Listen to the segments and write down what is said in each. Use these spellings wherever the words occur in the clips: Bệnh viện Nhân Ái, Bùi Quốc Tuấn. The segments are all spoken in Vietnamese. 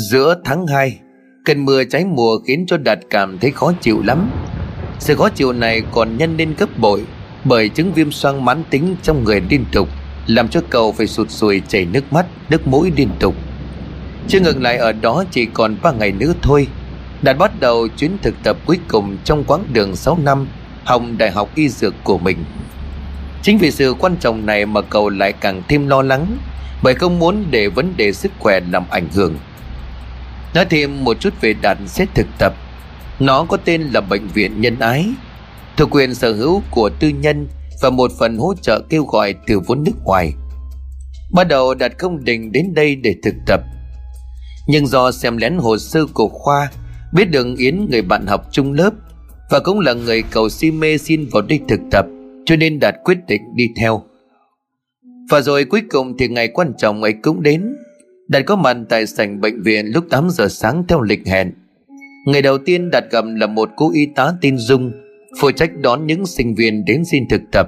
Giữa tháng 2, cơn mưa trái mùa khiến cho Đạt cảm thấy khó chịu lắm. Sự khó chịu này còn nhân lên gấp bội bởi chứng viêm xoang mãn tính trong người liên tục, làm cho cậu phải sụt sùi chảy nước mắt, nước mũi liên tục. Chưa ngừng lại ở đó chỉ còn 3 ngày nữa thôi, Đạt bắt đầu chuyến thực tập cuối cùng trong quãng đường 6 năm học Đại học Y Dược của mình. Chính vì sự quan trọng này mà cậu lại càng thêm lo lắng, bởi không muốn để vấn đề sức khỏe làm ảnh hưởng. Nói thêm một chút về Đạt xét thực tập. Nó có tên là Bệnh viện Nhân Ái, thuộc quyền sở hữu của tư nhân và một phần hỗ trợ kêu gọi từ vốn nước ngoài. Ban đầu Đạt không định đến đây để thực tập, nhưng do xem lén hồ sơ của khoa, biết được Yến, người bạn học chung lớp và cũng là người cậu si mê, xin vào đây thực tập, cho nên Đạt quyết định đi theo. Và rồi cuối cùng thì ngày quan trọng ấy cũng đến. Đạt có mặt tại sảnh bệnh viện lúc 8 giờ sáng theo lịch hẹn. Người đầu tiên Đạt gặp là một cô y tá tên Dung, phụ trách đón những sinh viên đến xin thực tập.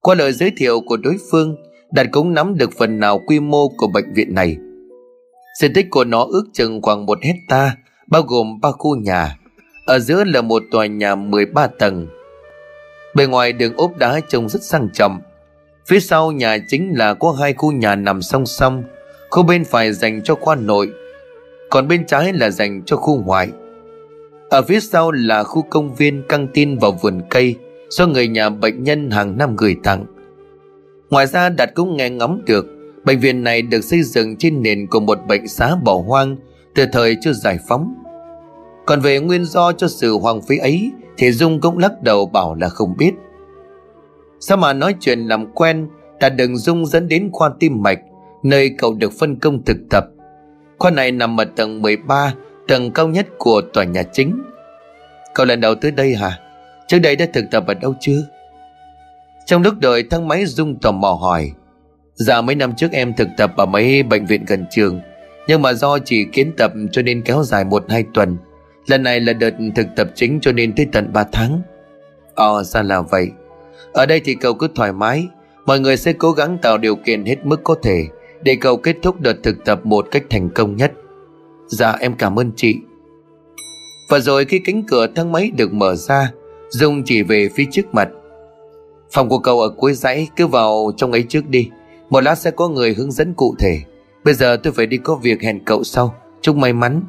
Qua lời giới thiệu của đối phương, Đạt cũng nắm được phần nào quy mô của bệnh viện này. Diện tích của nó ước chừng khoảng 1 hectare, bao gồm 3 khu nhà. Ở giữa là một tòa nhà 13 tầng. Bề ngoài đường ốp đá trông rất sang trọng. Phía sau nhà chính là có 2 khu nhà nằm song song. Khu bên phải dành cho khoa nội, còn bên trái là dành cho khu ngoại. Ở phía sau là khu công viên, căng tin và vườn cây do người nhà bệnh nhân hàng năm gửi tặng. Ngoài ra, Đạt cũng nghe ngóng được bệnh viện này được xây dựng trên nền của một bệnh xá bỏ hoang từ thời chưa giải phóng. Còn về nguyên do cho sự hoang phí ấy thì Dung cũng lắc đầu bảo là không biết. Sao mà nói chuyện làm quen, Đạt đường Dung dẫn đến khoa tim mạch, nơi cậu được phân công thực tập. Khoa này nằm ở tầng 13, tầng cao nhất của tòa nhà chính. Cậu lần đầu tới đây hả? Trước đây đã thực tập ở đâu chưa? Trong lúc đợi thang máy, Dung tò mò hỏi. Dạ, mấy năm trước em thực tập ở mấy bệnh viện gần trường, nhưng mà do chỉ kiến tập cho nên kéo dài 1-2 tuần. Lần này là đợt thực tập chính cho nên tới tận 3 tháng. Ra là vậy. Ở đây thì cậu cứ thoải mái, mọi người sẽ cố gắng tạo điều kiện hết mức có thể để cậu kết thúc đợt thực tập một cách thành công nhất. Dạ em cảm ơn chị. Và rồi khi cánh cửa thang máy được mở ra, Dung chỉ về phía trước mặt. Phòng của cậu ở cuối dãy, cứ vào trong ấy trước đi, một lát sẽ có người hướng dẫn cụ thể. Bây giờ tôi phải đi có việc, hẹn cậu sau, chúc may mắn.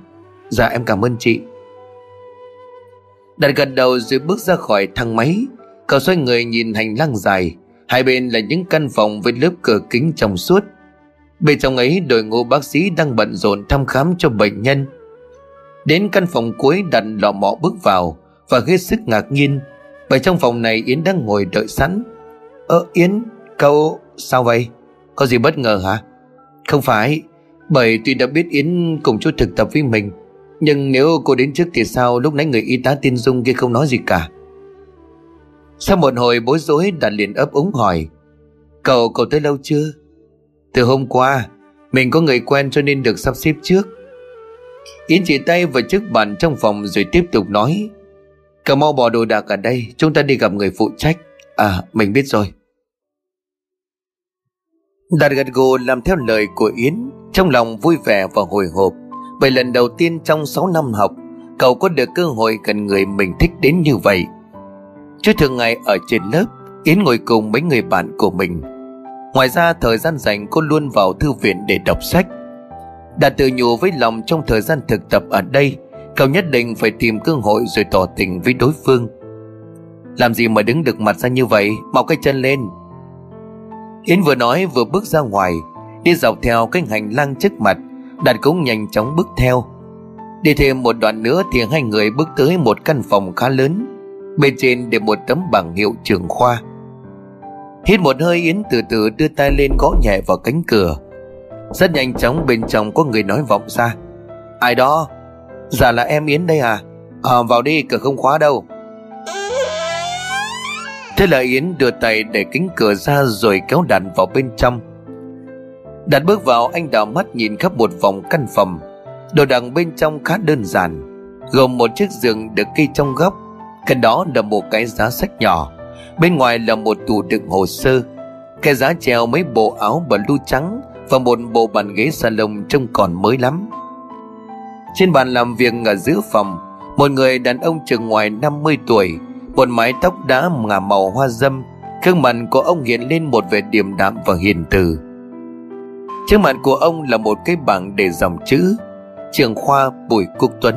Dạ em cảm ơn chị. Đạt gật đầu rồi bước ra khỏi thang máy. Cậu xoay người nhìn hành lang dài, hai bên là những căn phòng với lớp cửa kính trong suốt. Bên trong ấy đội ngũ bác sĩ đang bận rộn thăm khám cho bệnh nhân. Đến căn phòng cuối, Đạt lọ mọ bước vào và hết sức ngạc nhiên, bởi trong phòng này Yến đang ngồi đợi sẵn. Yến, cậu sao vậy? Có gì bất ngờ hả? Không phải, bởi tuy đã biết Yến cùng chỗ thực tập với mình, nhưng nếu cô đến trước thì sao lúc nãy người y tá tin Dung kia không nói gì cả? Sau một hồi bối rối, Đạt liền ấp úng hỏi. Cậu tới lâu chưa? Từ hôm qua, mình có người quen cho nên được sắp xếp trước. Yến chỉ tay vào chiếc bàn trong phòng rồi tiếp tục nói. Cậu mau bỏ đồ đạc ở đây, chúng ta đi gặp người phụ trách. Mình biết rồi. Đạt gật gù làm theo lời của Yến, trong lòng vui vẻ và hồi hộp, bởi lần đầu tiên trong 6 năm học, cậu có được cơ hội gần người mình thích đến như vậy. Chứ thường ngày ở trên lớp, Yến ngồi cùng mấy người bạn của mình. Ngoài ra thời gian rảnh cô luôn vào thư viện để đọc sách. Đạt tự nhủ với lòng trong thời gian thực tập ở đây, cậu nhất định phải tìm cơ hội rồi tỏ tình với đối phương. Làm gì mà đứng được mặt ra như vậy, mau cái chân lên. Yến vừa nói vừa bước ra ngoài, đi dọc theo cái hành lang trước mặt. Đạt cũng nhanh chóng bước theo. Đi thêm một đoạn nữa thì hai người bước tới một căn phòng khá lớn. Bên trên để một tấm bảng hiệu trường khoa. Hít một hơi, Yến từ từ đưa tay lên gõ nhẹ vào cánh cửa. Rất nhanh chóng bên trong có người nói vọng ra. Ai đó? Dạ là em Yến đây à? Vào đi, cửa không khóa đâu. Thế là Yến đưa tay để cánh cửa ra rồi kéo Đạt vào bên trong. Đạt bước vào, anh đảo mắt nhìn khắp một vòng căn phòng. Đồ đạc bên trong khá đơn giản, gồm một chiếc giường được kê trong góc, cạnh đó là một cái giá sách nhỏ, bên ngoài là một tủ đựng hồ sơ. Cái giá treo mấy bộ áo blue trắng và một bộ bàn ghế salon trông còn mới lắm. Trên bàn làm việc ở giữa phòng, một người đàn ông chừng ngoài 50 tuổi, một mái tóc đã ngả màu hoa râm, gương mặt của ông hiện lên một vẻ điềm đạm và hiền từ. Trước mặt của ông là một cái bảng để dòng chữ Trường khoa Bùi Quốc Tuấn.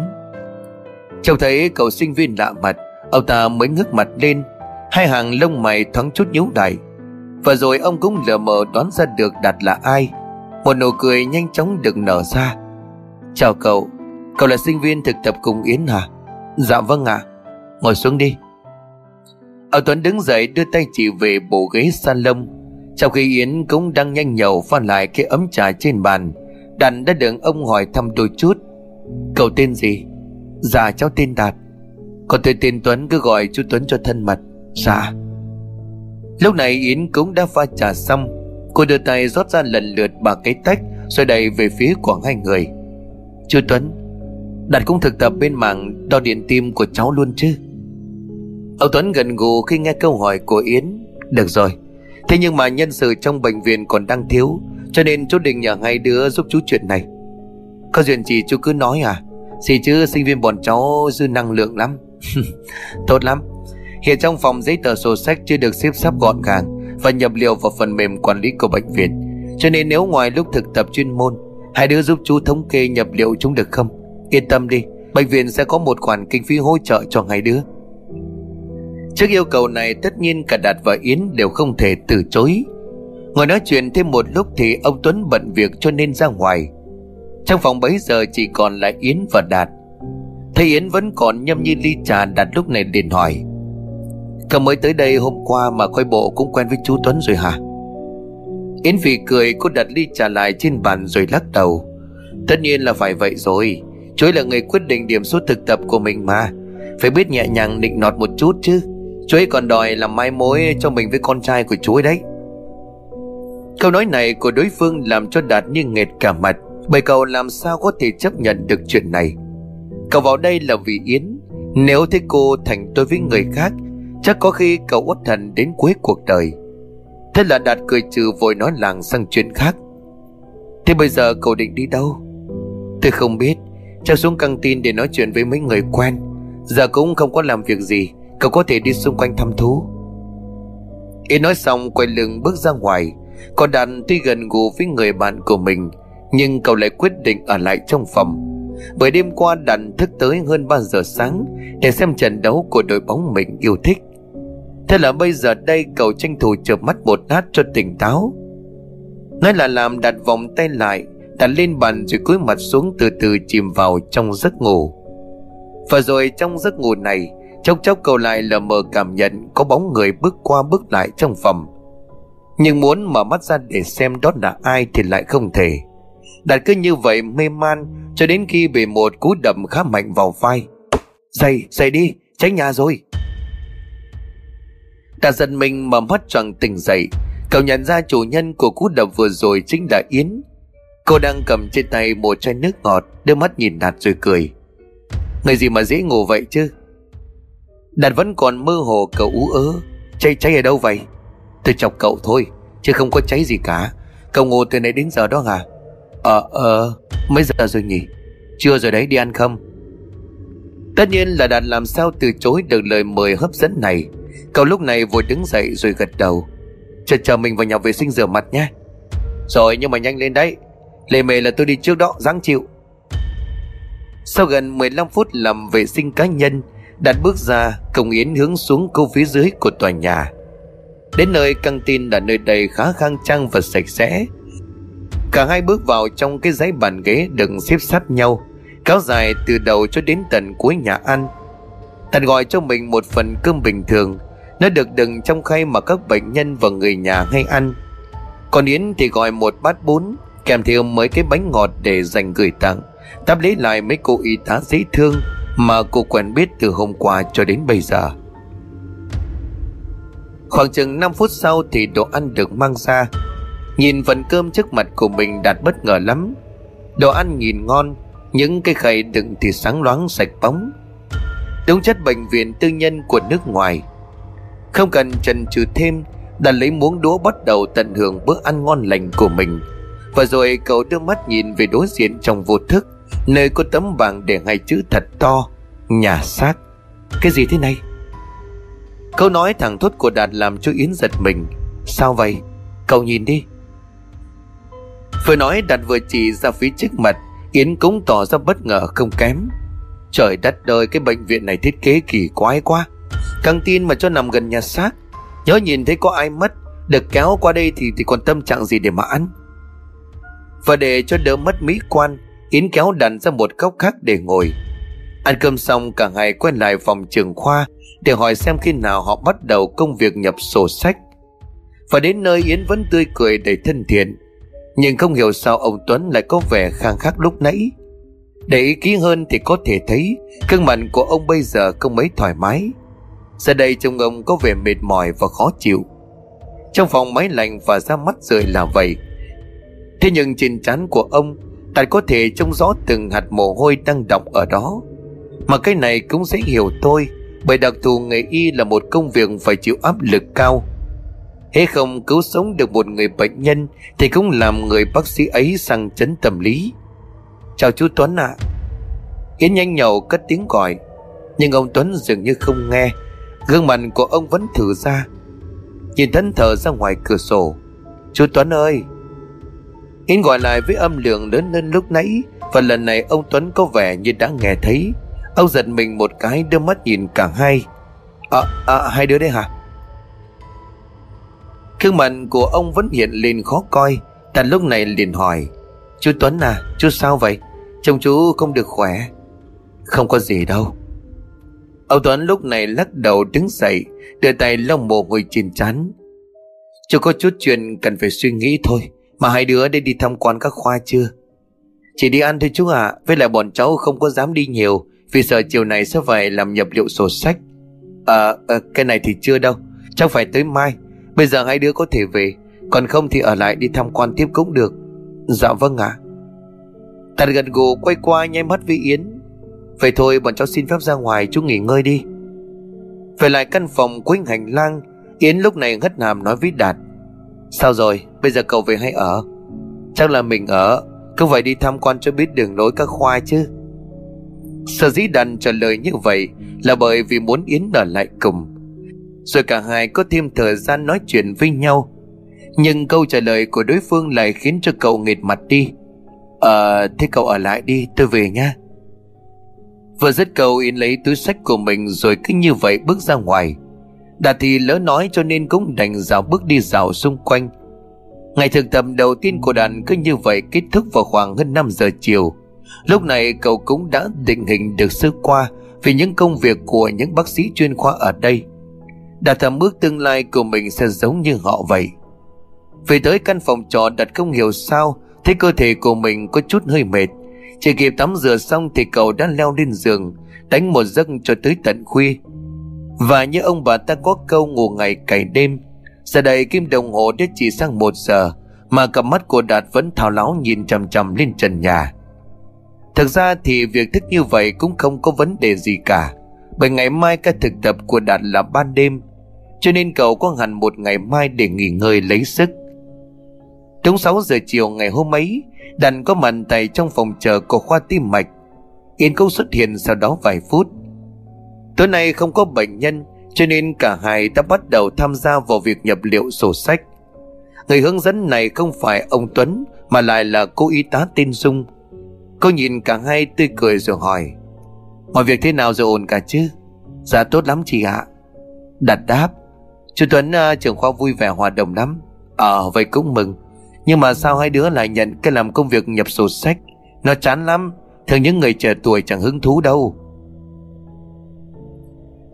Trông thấy cậu sinh viên lạ mặt, ông ta mới ngước mặt lên, hai hàng lông mày thoáng chút nhíu lại. Và rồi ông cũng lờ mờ đoán ra được Đạt là ai. Một nụ cười nhanh chóng được nở ra. Chào cậu, cậu là sinh viên thực tập cùng Yến hả? Dạ vâng ạ. Ngồi xuống đi. Ông Tuấn đứng dậy đưa tay chỉ về bộ ghế salon, trong khi Yến cũng đang nhanh nhẩu pha lại cái ấm trà trên bàn. Đạt đã được ông hỏi thăm đôi chút. Cậu tên gì? Dạ cháu tên Đạt. Còn tôi tên Tuấn, cứ gọi chú Tuấn cho thân mật. Dạ. Lúc này Yến cũng đã pha trà xong, cô đưa tay rót ra lần lượt ba cái tách rồi đẩy về phía của hai người. Chú Tuấn, Đạt cũng thực tập bên mảng đo điện tim của cháu luôn chứ? Ông Tuấn gần gù khi nghe câu hỏi của Yến. Được rồi, thế nhưng mà nhân sự trong bệnh viện còn đang thiếu, cho nên chú định nhờ hai đứa giúp chú chuyện này. Có chuyện gì chú cứ nói à? Gì chứ sinh viên bọn cháu dư năng lượng lắm. Tốt lắm. Hiện trong phòng giấy tờ sổ sách chưa được xếp sắp gọn gàng và nhập liệu vào phần mềm quản lý của bệnh viện, cho nên nếu ngoài lúc thực tập chuyên môn, hai đứa giúp chú thống kê nhập liệu chúng được không? Yên tâm đi, bệnh viện sẽ có một khoản kinh phí hỗ trợ cho hai đứa. Trước yêu cầu này tất nhiên cả Đạt và Yến đều không thể từ chối. Ngồi nói chuyện thêm một lúc thì ông Tuấn bận việc cho nên ra ngoài. Trong phòng bấy giờ chỉ còn lại Yến và Đạt. Thấy Yến vẫn còn nhâm nhi ly trà, Đạt lúc này liền hỏi: Cậu mới tới đây hôm qua mà coi bộ cũng quen với chú Tuấn rồi hả? Yến vì cười, cô đặt ly trà lại trên bàn rồi lắc đầu. Tất nhiên là phải vậy rồi, chú ấy là người quyết định điểm số thực tập của mình mà, phải biết nhẹ nhàng nịnh nọt một chút chứ. Chú ấy còn đòi làm mai mối cho mình với con trai của chú ấy đấy. Câu nói này của đối phương làm cho Đạt như nghẹt cả mặt, bởi cậu làm sao có thể chấp nhận được chuyện này. Cậu vào đây là vì Yến, nếu thấy cô thành tôi với người khác, chắc có khi cậu uất hận đến cuối cuộc đời. Thế là Đạt cười trừ vội nói làng sang chuyện khác. Thế bây giờ cậu định đi đâu? Tôi không biết, cháu xuống căng tin để nói chuyện với mấy người quen. Giờ cũng không có làm việc gì, cậu có thể đi xung quanh thăm thú. Yến nói xong quay lưng bước ra ngoài. Còn Đạt tuy gần gù với người bạn của mình, nhưng cậu lại quyết định ở lại trong phòng. Bởi đêm qua Đạt thức tới hơn 3 giờ sáng để xem trận đấu của đội bóng mình yêu thích. Thế là bây giờ đây cậu tranh thủ chợp mắt một lát cho tỉnh táo. Nói là làm, Đạt vòng tay lại, Đạt lên bàn rồi cúi mặt xuống, từ từ chìm vào trong giấc ngủ. Và rồi trong giấc ngủ này, chốc chốc cậu lại lờ mờ cảm nhận có bóng người bước qua bước lại trong phòng. Nhưng muốn mở mắt ra để xem đó là ai thì lại không thể. Đạt cứ như vậy mê man cho đến khi bị một cú đập khá mạnh vào vai. Dậy đi, cháy nhà rồi. Đạt giật mình mà mắt choàng tỉnh dậy. Cậu nhận ra chủ nhân của cú đập vừa rồi chính là Yến. Cô đang cầm trên tay một chai nước ngọt, đưa mắt nhìn Đạt rồi cười. Người gì mà dễ ngủ vậy chứ? Đạt vẫn còn mơ hồ, cậu ú ớ. Cháy ở đâu vậy? Tôi chọc cậu thôi, chứ không có cháy gì cả. Cậu ngủ từ nãy đến giờ đó hả? Mấy giờ rồi nhỉ? Trưa rồi đấy, đi ăn không? Tất nhiên là Đạt làm sao từ chối được lời mời hấp dẫn này. Cậu lúc này vội đứng dậy rồi gật đầu. Chờ mình vào nhà vệ sinh rửa mặt nhé. Rồi, nhưng mà nhanh lên đấy, lề mề là tôi đi trước đó, ráng chịu. Sau gần 15 phút làm vệ sinh cá nhân, Đạt bước ra cổng. Yến hướng xuống câu phía dưới của tòa nhà. Đến nơi căng tin là nơi đây khá khang trang và sạch sẽ. Cả hai bước vào trong cái dãy bàn ghế đựng xếp sát nhau, kéo dài từ đầu cho đến tận cuối nhà ăn. Đạt gọi cho mình một phần cơm bình thường, nó được đựng trong khay mà các bệnh nhân và người nhà hay ăn. Còn Yến thì gọi một bát bún kèm theo mấy cái bánh ngọt để dành gửi tặng, đáp lấy lại mấy cô y tá dễ thương mà cô quen biết từ hôm qua cho đến bây giờ. Khoảng chừng 5 phút sau thì đồ ăn được mang ra. Nhìn phần cơm trước mặt của mình, Đạt bất ngờ lắm. Đồ ăn nhìn ngon, những cái khay đựng thì sáng loáng sạch bóng, đúng chất bệnh viện tư nhân của nước ngoài. Không cần chần chừ thêm, Đạt lấy muỗng đũa bắt đầu tận hưởng bữa ăn ngon lành của mình. Và rồi cậu đưa mắt nhìn về đối diện trong vô thức, nơi có tấm bảng để hai chữ thật to: nhà xác. Cái gì thế này? Câu nói thẳng thốt của Đạt làm cho Yến giật mình. Sao vậy? Cậu nhìn đi. Vừa nói Đạt vừa chỉ ra phía trước mặt. Yến cũng tỏ ra bất ngờ không kém. Trời đất ơi, cái bệnh viện này thiết kế kỳ quái quá. Căng tin mà cho nằm gần nhà xác. Nhớ nhìn thấy có ai mất được kéo qua đây thì còn tâm trạng gì để mà ăn. Và để cho đỡ mất mỹ quan, Yến kéo đàn ra một góc khác để ngồi. Ăn cơm xong cả ngày quay lại phòng trưởng khoa để hỏi xem khi nào họ bắt đầu công việc nhập sổ sách. Và đến nơi Yến vẫn tươi cười đầy thân thiện, nhưng không hiểu sao ông Tuấn lại có vẻ khang khác lúc nãy. Để ý kỹ hơn thì có thể thấy gương mặt của ông bây giờ không mấy thoải mái. Giờ đây trông ông có vẻ mệt mỏi và khó chịu. Trong phòng máy lạnh và ra mắt rời là vậy, thế nhưng trên trán của ông ta có thể trông rõ từng hạt mồ hôi đang đọng ở đó. Mà cái này cũng dễ hiểu thôi, bởi đặc thù nghề y là một công việc phải chịu áp lực cao. Hễ không cứu sống được một người bệnh nhân thì cũng làm người bác sĩ ấy sang chấn tâm lý. Chào chú Tuấn ạ. Yến nhanh nhẩu cất tiếng gọi, nhưng ông Tuấn dường như không nghe. Gương mặt của ông vẫn thử ra, nhìn thẫn thờ ra ngoài cửa sổ. Chú Tuấn ơi! Yến gọi lại với âm lượng lớn hơn lúc nãy, và lần này ông Tuấn có vẻ như đã nghe thấy. Ông giật mình một cái, đưa mắt nhìn cả hai. Hai đứa đấy hả? Gương mặt của ông vẫn hiện lên khó coi. Đạt lúc này liền hỏi: Chú Tuấn à, chú sao vậy? Trông chú không được khỏe. Không có gì đâu. Ông Tuấn lúc này lắc đầu đứng dậy, đưa tay lau mồ hôi trên trán. Chú có chút chuyện cần phải suy nghĩ thôi. Mà hai đứa đi tham quan các khoa chưa? Chỉ đi ăn thôi chú ạ. Với lại bọn cháu không có dám đi nhiều, vì sợ chiều này sẽ phải làm nhập liệu sổ sách. Cái này thì chưa đâu, chắc phải tới mai. Bây giờ hai đứa có thể về, còn không thì ở lại đi tham quan tiếp cũng được. Dạ vâng ạ. Tạt gật gù quay qua nháy mắt với Yến. Vậy thôi, bọn cháu xin phép ra ngoài, chú nghỉ ngơi đi. Về lại căn phòng cuối hành lang, Yến lúc này hất hàm nói với Đạt: Sao rồi, bây giờ cậu về hay ở? Chắc là mình ở, không phải đi tham quan cho biết đường lối các khoa chứ. Sở dĩ Đạt trả lời như vậy là bởi vì muốn Yến ở lại cùng, rồi cả hai có thêm thời gian nói chuyện với nhau. Nhưng câu trả lời của đối phương lại khiến cho cậu nghệt mặt đi. Thế cậu ở lại đi, tôi về nha. Vừa dứt câu, Yến lấy túi xách của mình rồi cứ như vậy bước ra ngoài. Đạt thì lỡ nói cho nên cũng đành dạo bước đi dạo xung quanh. Ngày thực tập đầu tiên của Đạt cứ như vậy kết thúc vào khoảng hơn 5 giờ chiều. Lúc này cậu cũng đã định hình được sơ qua vì những công việc của những bác sĩ chuyên khoa ở đây. Đạt thầm ước tương lai của mình sẽ giống như họ vậy. Về tới căn phòng trọ, Đạt không hiểu sao thấy cơ thể của mình có chút hơi mệt. Chỉ kịp tắm rửa xong thì cậu đã leo lên giường, đánh một giấc cho tới tận khuya. Và như ông bà ta có câu ngủ ngày cày đêm, giờ đây kim đồng hồ đã chỉ sang 1 giờ mà cặp mắt của Đạt vẫn thao láo nhìn chằm chằm lên trần nhà. Thực ra thì việc thức như vậy cũng không có vấn đề gì cả, bởi ngày mai ca thực tập của Đạt là ban đêm, cho nên cậu có hẳn một ngày mai để nghỉ ngơi lấy sức. Đúng 6 giờ chiều ngày hôm ấy, Đạt có mặt tại trong phòng chờ của khoa tim mạch. Yến cũng xuất hiện sau đó vài phút. Tối nay không có bệnh nhân, cho nên cả hai đã bắt đầu tham gia vào việc nhập liệu sổ sách. Người hướng dẫn này không phải ông Tuấn mà lại là cô y tá tên Dung. Cô nhìn cả hai tươi cười rồi hỏi: Mọi việc thế nào rồi, ổn cả chứ? Dạ tốt lắm chị ạ. Đạt đáp. Chú Tuấn trưởng khoa vui vẻ hòa đồng lắm. Vậy cũng mừng. Nhưng mà sao hai đứa lại nhận cái làm công việc nhập sổ sách? Nó chán lắm, thường những người trẻ tuổi chẳng hứng thú đâu.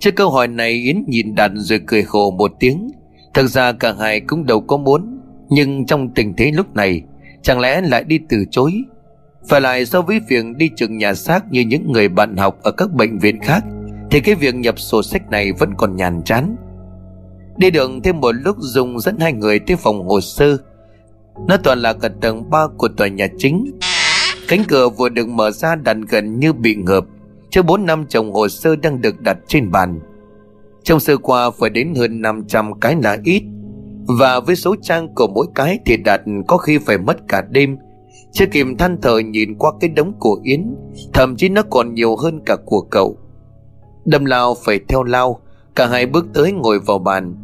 Trước câu hỏi này, Yến nhìn Đạt rồi cười khổ một tiếng. Thật ra cả hai cũng đâu có muốn, nhưng trong tình thế lúc này chẳng lẽ lại đi từ chối? Phải lại so với việc đi chừng nhà xác như những người bạn học ở các bệnh viện khác thì cái việc nhập sổ sách này vẫn còn nhàm chán. Đi đường thêm một lúc, Dung dẫn hai người tới phòng hồ sơ. Nó toàn là cả tầng 3 của tòa nhà chính. Cánh cửa vừa được mở ra, Đạt gần như bị ngợp trước 4 năm chồng hồ sơ đang được đặt trên bàn. Trong sơ qua phải đến hơn 500 cái là ít, và với số trang của mỗi cái thì Đạt có khi phải mất cả đêm Chưa kịp than thở nhìn qua cái đống của Yến, thậm chí nó còn nhiều hơn cả của cậu. Đâm lao phải theo lao, cả hai bước tới ngồi vào bàn,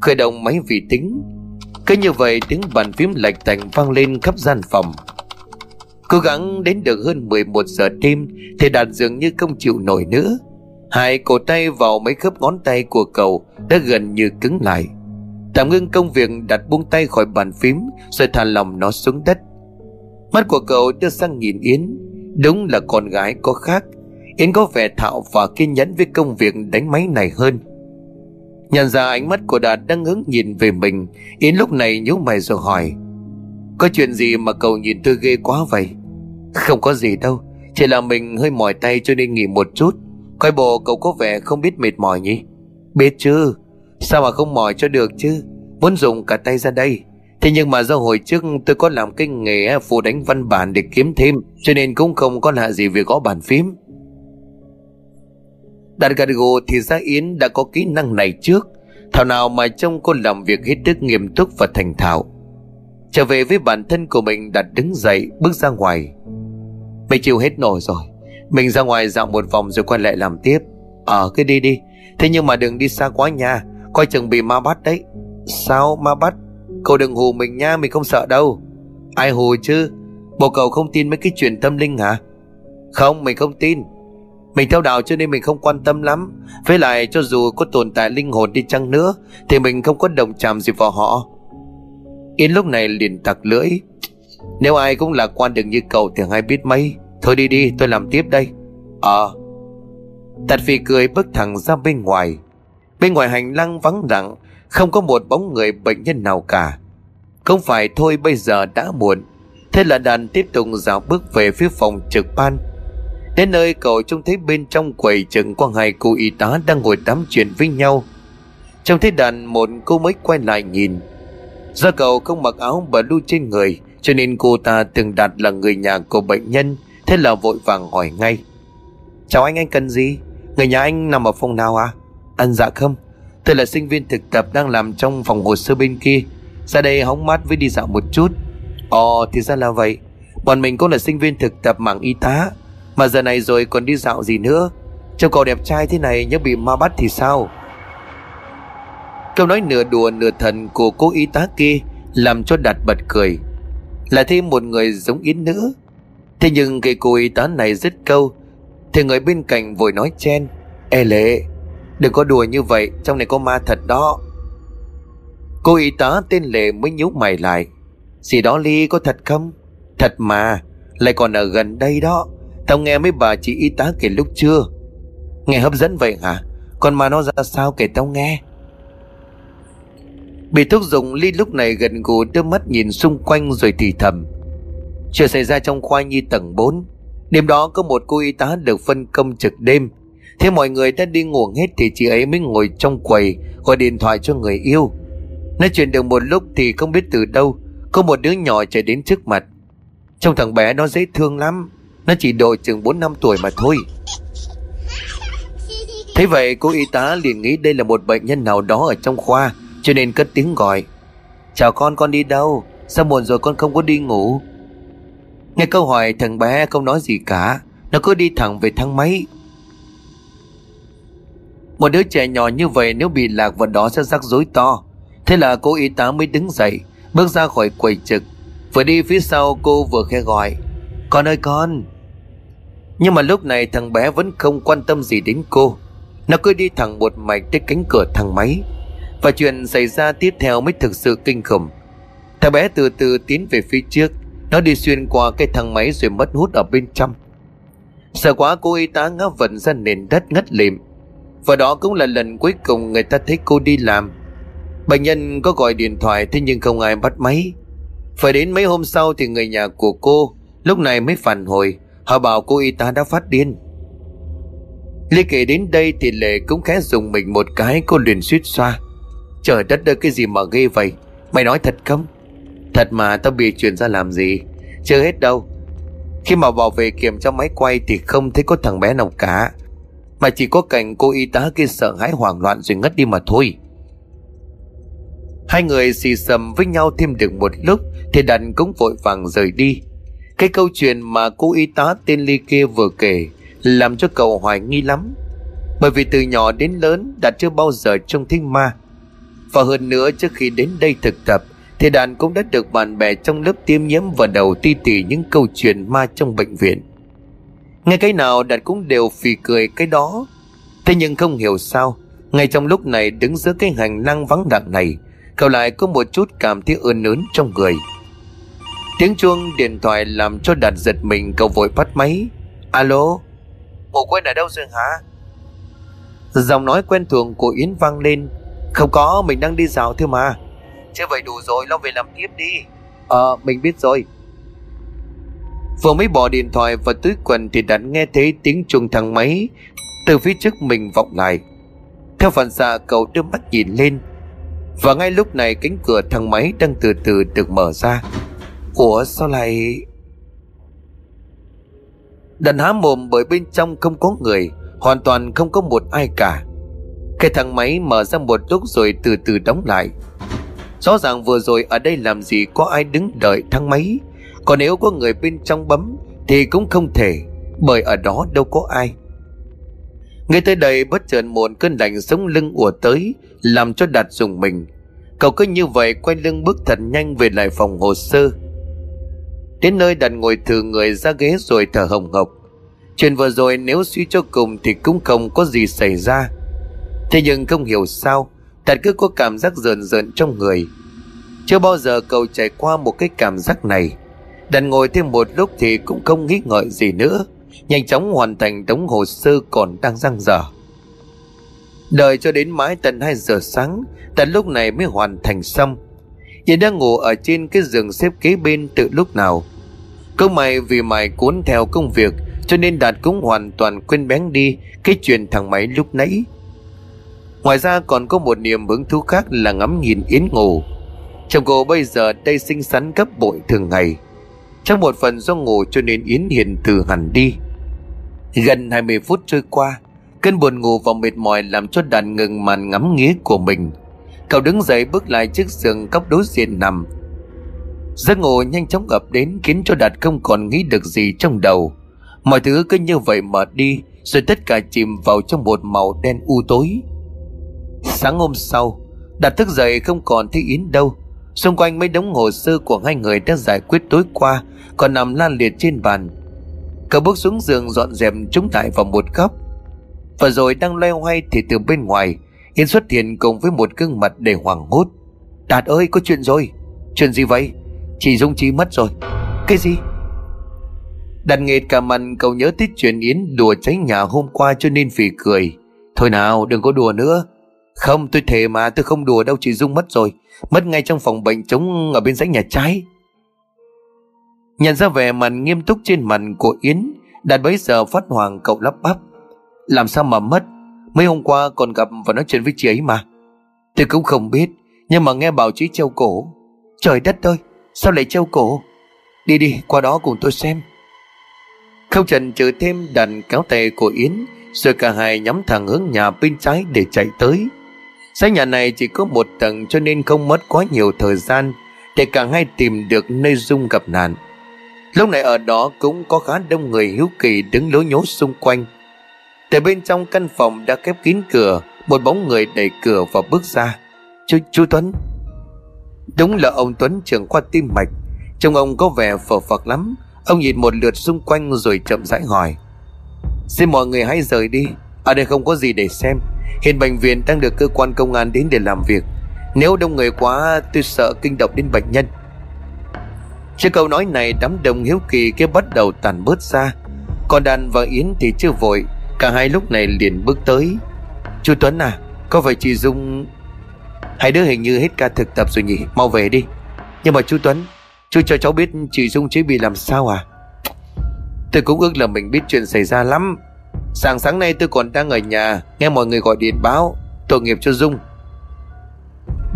khởi động máy vi tính. Cứ như vậy tiếng bàn phím lạch tạch vang lên khắp gian phòng. Cố gắng đến được hơn 11 giờ đêm thì Đạt dường như không chịu nổi nữa. Hai cổ tay vào mấy khớp ngón tay của cậu đã gần như cứng lại. Tạm ngưng công việc, Đạt buông tay khỏi bàn phím rồi thả lỏng nó xuống đất. Mắt của cậu đưa sang nhìn Yến. Đúng là con gái có khác. Yến có vẻ thạo và kiên nhẫn với công việc đánh máy này hơn. Nhận ra ánh mắt của Đạt đang hướng nhìn về mình, Yến lúc này nhíu mày rồi hỏi: Có chuyện gì mà cậu nhìn tôi ghê quá vậy? Không có gì đâu, chỉ là mình hơi mỏi tay cho nên nghỉ một chút. Coi bộ cậu có vẻ không biết mệt mỏi nhỉ? Biết chứ, sao mà không mỏi cho được chứ. Vốn dùng cả tay ra đây, thế nhưng mà do hồi trước tôi có làm cái nghề phụ đánh văn bản để kiếm thêm, cho nên cũng không có lạ gì việc gõ bàn phím. Đạt gật gù, thì ra Yến đã có kỹ năng này trước. Thảo nào mà trông cô làm việc hết sức nghiêm túc và thành thạo. Trở về với bản thân của mình, Đạt đứng dậy bước ra ngoài. Mình chịu hết nổi rồi, mình ra ngoài dạo một vòng rồi quay lại làm tiếp. Cứ đi đi, thế nhưng mà đừng đi xa quá nha, coi chừng bị ma bắt đấy. Sao ma bắt? Cậu đừng hù mình nha, mình không sợ đâu. Ai hù chứ? Bộ cậu không tin mấy cái chuyện tâm linh hả? Không, mình không tin. Mình theo đạo cho nên mình không quan tâm lắm. Với lại cho dù có tồn tại linh hồn đi chăng nữa thì mình không có động chạm gì vào họ. Yến lúc này liền tặc lưỡi. Nếu ai cũng lạc quan được như cậu thì ai biết mấy. Thôi đi đi, tôi làm tiếp đây. Tạt phì cười bước thẳng ra bên ngoài. Bên ngoài hành lang vắng lặng, không có một bóng người bệnh nhân nào cả. Không phải thôi, bây giờ đã muộn. Thế là Đàn tiếp tục dạo bước về phía phòng trực ban. Đến nơi, cậu trông thấy bên trong quầy chừng có hai cô y tá đang ngồi tám chuyện với nhau. Trông thấy Đàn, một cô mới quay lại nhìn. Do cậu không mặc áo blue trên người cho nên cô ta tưởng Đạt là người nhà của bệnh nhân, thế là vội vàng hỏi ngay. Chào anh cần gì? Người nhà anh nằm ở phòng nào à? Anh dạ không, tôi là sinh viên thực tập đang làm trong phòng hồ sơ bên kia, ra đây hóng mát với đi dạo một chút. Ồ, thì ra là vậy. Bọn mình cũng là sinh viên thực tập mảng y tá, mà giờ này rồi còn đi dạo gì nữa. Trông cậu đẹp trai thế này, nhớ bị ma bắt thì sao? Câu nói nửa đùa nửa thần của cô y tá kia làm cho Đạt bật cười. Lại thêm một người giống Yến nữa. Thế nhưng cái cô y tá này dứt câu thì người bên cạnh vội nói chen: Ê Lệ, đừng có đùa như vậy, trong này có ma thật đó. Cô y tá tên Lệ mới nhíu mày lại. Gì đó Ly, có thật không? Thật mà, lại còn ở gần đây đó. Tao nghe mấy bà chị y tá kể lúc trưa. Nghe hấp dẫn vậy hả? Còn mà nó ra sao kể tao nghe. Bị thúc giục, Ly lúc này gần gù đưa mắt nhìn xung quanh rồi thì thầm. Chuyện xảy ra trong khoa nhi tầng 4. Đêm đó có một cô y tá được phân công trực đêm. Thế mọi người đã đi ngủ hết thì chị ấy mới ngồi trong quầy gọi điện thoại cho người yêu. Nói chuyện được một lúc thì không biết từ đâu có một đứa nhỏ chạy đến trước mặt. Trông thằng bé nó dễ thương lắm, nó chỉ độ chừng 4-5 tuổi mà thôi. Thế vậy cô y tá liền nghĩ đây là một bệnh nhân nào đó ở trong khoa, cho nên cất tiếng gọi. Chào con đi đâu? Sao muộn rồi con không có đi ngủ? Nghe câu hỏi, thằng bé không nói gì cả, nó cứ đi thẳng về thang máy. Một đứa trẻ nhỏ như vậy nếu bị lạc vào đó sẽ rắc rối to. Thế là cô y tá mới đứng dậy, bước ra khỏi quầy trực. Vừa đi phía sau cô vừa khẽ gọi: Con ơi con. Nhưng mà lúc này thằng bé vẫn không quan tâm gì đến cô. Nó cứ đi thẳng một mạch tới cánh cửa thang máy. Và chuyện xảy ra tiếp theo mới thực sự kinh khủng. Thằng bé từ từ tiến về phía trước. Nó đi xuyên qua cái thang máy rồi mất hút ở bên trong. Sợ quá, cô y tá ngã vật ra nền đất ngất lịm. Và đó cũng là lần cuối cùng người ta thấy cô đi làm. Bệnh nhân có gọi điện thoại thế nhưng không ai bắt máy. Phải đến mấy hôm sau thì người nhà của cô lúc này mới phản hồi. Họ bảo cô y tá đã phát điên. Lý kể đến đây thì Lệ cũng khẽ dùng mình một cái. Cô liền suýt xoa: Trời đất ơi, cái gì mà ghê vậy? Mày nói thật không? Thật mà, tao bị chuyển ra làm gì? Chưa hết đâu, khi mà bảo vệ kiểm tra máy quay thì không thấy có thằng bé nào cả, mà chỉ có cảnh cô y tá kia sợ hãi hoảng loạn rồi ngất đi mà thôi. Hai người xì xầm với nhau thêm được một lúc thì Đàn cũng vội vàng rời đi. Cái câu chuyện mà cô y tá tên Ly kia vừa kể làm cho cậu hoài nghi lắm, bởi vì từ nhỏ đến lớn Đạt chưa bao giờ trông thấy ma. Và hơn nữa, trước khi đến đây thực tập thì Đạt cũng đã được bạn bè trong lớp tiêm nhiễm vào đầu ti tỉ những câu chuyện ma trong bệnh viện. Nghe cái nào Đạt cũng đều phì cười cái đó. Thế nhưng không hiểu sao, ngay trong lúc này đứng giữa cái hành lang vắng lặng này, cậu lại có một chút cảm thấy ươn ớn trong người. Tiếng chuông điện thoại làm cho Đạt giật mình, cậu vội bắt máy. Alo, bộ quên ở đâu rồi hả? Giọng nói quen thuộc của Yến vang lên. Không có, mình đang đi dạo thôi mà. Chứ vậy đủ rồi, lo về làm tiếp đi. Mình biết rồi. Vừa mới bỏ điện thoại vào túi quần thì Đạt nghe thấy tiếng chuông thang máy từ phía trước mình vọng lại. Theo phản xạ, cậu đưa mắt nhìn lên, và ngay lúc này cánh cửa thang máy đang từ từ được mở ra. Ủa sao lại... Đạt há mồm bởi bên trong không có người, hoàn toàn không có một ai cả. Cái thang máy mở ra một lúc rồi từ từ đóng lại. Rõ ràng vừa rồi ở đây làm gì có ai đứng đợi thang máy, còn nếu có người bên trong bấm thì cũng không thể, bởi ở đó đâu có ai. Ngay tới đây bất chợt một cơn lạnh sống lưng ùa tới, làm cho Đạt rùng mình. Cậu cứ như vậy quay lưng bước thật nhanh về lại phòng hồ sơ. Đến nơi, Đạt ngồi thử người ra ghế rồi thở hồng hộc. Chuyện vừa rồi nếu suy cho cùng thì cũng không có gì xảy ra. Thế nhưng không hiểu sao, Đạt cứ có cảm giác rợn rợn trong người. Chưa bao giờ cậu trải qua một cái cảm giác này. Đạt ngồi thêm một lúc thì cũng không nghĩ ngợi gì nữa, nhanh chóng hoàn thành đống hồ sơ còn đang dang dở. Đợi cho đến mãi tận 2 giờ sáng, Đạt lúc này mới hoàn thành xong. Yến đang ngủ ở trên cái giường xếp kế bên từ lúc nào. Cũng may vì mày cuốn theo công việc cho nên Đạt cũng hoàn toàn quên bén đi cái chuyện thằng máy lúc nãy. Ngoài ra còn có một niềm hứng thú khác là ngắm nhìn Yến ngủ. Chồng cô bây giờ đây xinh xắn gấp bội thường ngày. Trong một phần do ngủ cho nên Yến hiền từ hẳn đi. Gần 20 phút trôi qua, cơn buồn ngủ và mệt mỏi làm cho Đạt ngừng màn ngắm nghía của mình. Cậu đứng dậy bước lại chiếc giường góc đối diện nằm. Giấc ngủ nhanh chóng ập đến khiến cho Đạt không còn nghĩ được gì trong đầu. Mọi thứ cứ như vậy mà đi, rồi tất cả chìm vào trong một màu đen u tối. Sáng hôm sau, Đạt thức dậy không còn thấy Yến đâu. Xung quanh mấy đống hồ sơ của hai người đã giải quyết tối qua còn nằm la liệt trên bàn. Cậu bước xuống giường dọn dẹp chúng lại vào một góc. Và rồi đang loay hoay thì từ bên ngoài Yến xuất hiện cùng với một gương mặt đầy hoảng hốt. Đạt ơi, có chuyện rồi. Chuyện gì vậy? Chị Dung Chi mất rồi. Cái gì? Đạt nghệt cả mặt, cậu nhớ tới chuyện Yến đùa cháy nhà hôm qua cho nên phì cười. Thôi nào, đừng có đùa nữa. Không, tôi thề mà, tôi không đùa đâu, chị Dung mất rồi. Mất ngay trong phòng bệnh trống ở bên dãy nhà trái. Nhận ra vẻ mặt nghiêm túc trên mặt của Yến, Đạt bấy giờ phát hoảng, cậu lắp bắp. Làm sao mà mất? Mấy hôm qua còn gặp và nói chuyện với chị ấy mà. Tôi cũng không biết, nhưng mà nghe bảo chị treo cổ. Trời đất ơi, sao lại treo cổ? Đi đi, qua đó cùng tôi xem. Không chần chừ thêm, Đạt kéo tay của Yến, rồi cả hai nhắm thẳng hướng nhà bên trái để chạy tới. Dãy nhà này chỉ có một tầng cho nên không mất quá nhiều thời gian để cả hai tìm được nơi Dung gặp nạn. Lúc này ở đó cũng có khá đông người hiếu kỳ đứng lố nhố xung quanh. Từ bên trong căn phòng đã khép kín cửa, một bóng người đẩy cửa và bước ra. Chú Tuấn. Đúng là ông Tuấn, trưởng khoa tim mạch. Trông ông có vẻ phờ phạc lắm. Ông nhìn một lượt xung quanh rồi chậm rãi hỏi. Xin mọi người hãy rời đi, ở đây không có gì để xem. Hiện bệnh viện đang được cơ quan công an đến để làm việc. Nếu đông người quá tôi sợ kinh động đến bệnh nhân. Trước câu nói này, đám đông hiếu kỳ kia bắt đầu tàn bớt ra. Còn Đàn và Yến thì chưa vội, cả hai lúc này liền bước tới. Chú Tuấn à, có phải chị Dung... Hai đứa hình như hết ca thực tập rồi nhỉ, mau về đi. Nhưng mà chú Tuấn, chú cho cháu biết chị Dung chế bị làm sao à? Tôi cũng ước là mình biết chuyện xảy ra lắm. Sáng nay tôi còn đang ở nhà, nghe mọi người gọi điện báo, tội nghiệp cho Dung.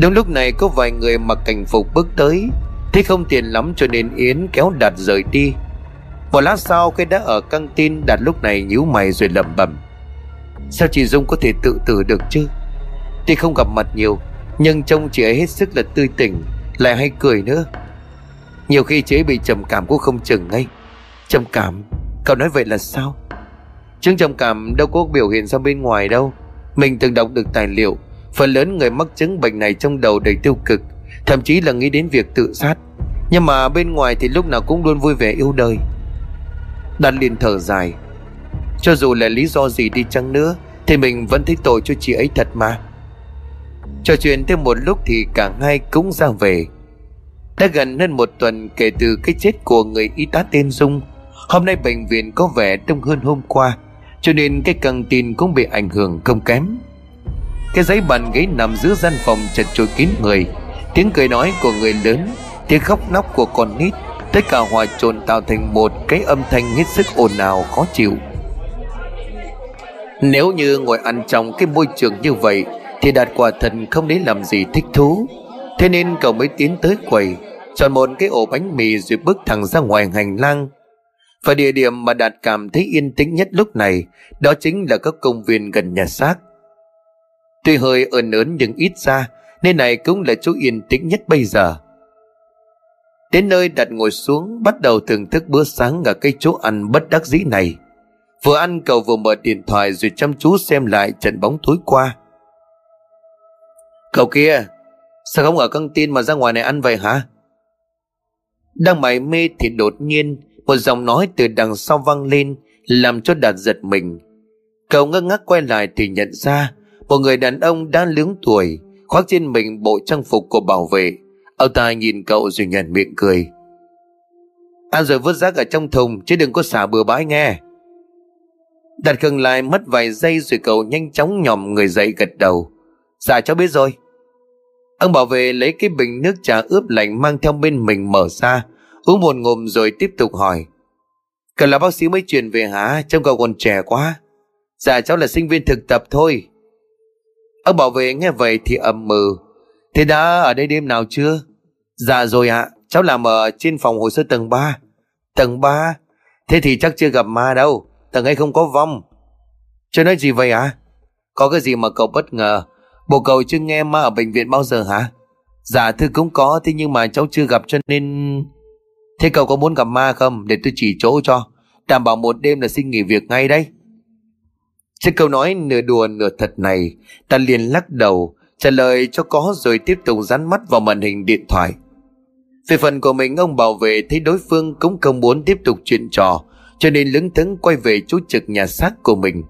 Đúng lúc này có vài người mặc cảnh phục bước tới. Thấy không tiện lắm cho nên Yến kéo Đạt rời đi. Một lát sau khi đã ở căng tin, Đạt lúc này nhíu mày rồi lẩm bẩm. Sao chị Dung có thể tự tử được chứ? Tuy không gặp mặt nhiều, nhưng trông chị ấy hết sức là tươi tỉnh, lại hay cười nữa. Nhiều khi chị ấy bị trầm cảm cũng không chừng ngay. Trầm cảm? Cậu nói vậy là sao? Chứng trầm cảm đâu có biểu hiện ra bên ngoài đâu. Mình từng đọc được tài liệu, phần lớn người mắc chứng bệnh này trong đầu đầy tiêu cực, thậm chí là nghĩ đến việc tự sát, nhưng mà bên ngoài thì lúc nào cũng luôn vui vẻ yêu đời. Đan liền thở dài. Cho dù là lý do gì đi chăng nữa thì mình vẫn thấy tội cho chị ấy thật mà. Trò chuyện thêm một lúc thì cả hai cũng ra về. Đã gần hơn một tuần kể từ cái chết của người y tá tên Dung. Hôm nay bệnh viện có vẻ đông hơn hôm qua, cho nên cái căng tin cũng bị ảnh hưởng không kém. Cái dãy bàn ghế nằm giữa gian phòng chật chội kín người, tiếng cười nói của người lớn, tiếng khóc nóc của con nít, tất cả hòa trộn tạo thành một cái âm thanh hết sức ồn ào khó chịu. Nếu như ngồi ăn trong cái môi trường như vậy thì Đạt quả thật không đến làm gì thích thú. Thế nên cậu mới tiến tới quầy, chọn một cái ổ bánh mì rồi bước thẳng ra ngoài hành lang. Và địa điểm mà Đạt cảm thấy yên tĩnh nhất lúc này đó chính là các công viên gần nhà xác. Tuy hơi ồn ớn nhưng ít ra nơi này cũng là chỗ yên tĩnh nhất bây giờ. Đến nơi, Đạt ngồi xuống bắt đầu thưởng thức bữa sáng ở cái chỗ ăn bất đắc dĩ này. Vừa ăn cậu vừa mở điện thoại rồi chăm chú xem lại trận bóng tối qua. Cậu kia, sao không ở căng tin mà ra ngoài này ăn vậy hả? Đang mải mê thì đột nhiên một giọng nói từ đằng sau vang lên làm cho Đạt giật mình. Cậu ngơ ngác quay lại thì nhận ra một người đàn ông đã lớn tuổi khoác trên mình bộ trang phục của bảo vệ. Ông ta nhìn cậu rồi nhếch miệng cười. Ăn rồi vứt rác ở trong thùng chứ đừng có xả bừa bãi nghe. Đạt khựng lại mất vài giây rồi cậu nhanh chóng nhòm người dậy gật đầu. Dạ cháu biết rồi. Ông bảo vệ lấy cái bình nước trà ướp lạnh mang theo bên mình mở ra, uống một ngụm rồi tiếp tục hỏi. Cậu là bác sĩ mới chuyển về hả? Trông cậu còn trẻ quá. Dạ cháu là sinh viên thực tập thôi. Ông bảo vệ nghe vậy thì ậm ừ. Thế đã ở đây đêm nào chưa? Dạ rồi ạ, cháu làm ở trên phòng hồ sơ tầng 3. Tầng 3? Thế thì chắc chưa gặp ma đâu, tầng ấy không có vong. Cháu nói gì vậy ạ? Có cái gì mà cậu bất ngờ? Bộ cậu chưa nghe ma ở bệnh viện bao giờ hả? Dạ thưa cũng có, thế nhưng mà cháu chưa gặp cho nên... Thế cậu có muốn gặp ma không? Để tôi chỉ chỗ cho. Đảm bảo một đêm là xin nghỉ việc ngay đấy. Chứ câu nói nửa đùa nửa thật này, ta liền lắc đầu trả lời cho có rồi tiếp tục dán mắt vào màn hình điện thoại. Về phần của mình, ông bảo vệ thấy đối phương cũng không muốn tiếp tục chuyện trò, cho nên lững thững quay về chỗ trực nhà xác của mình.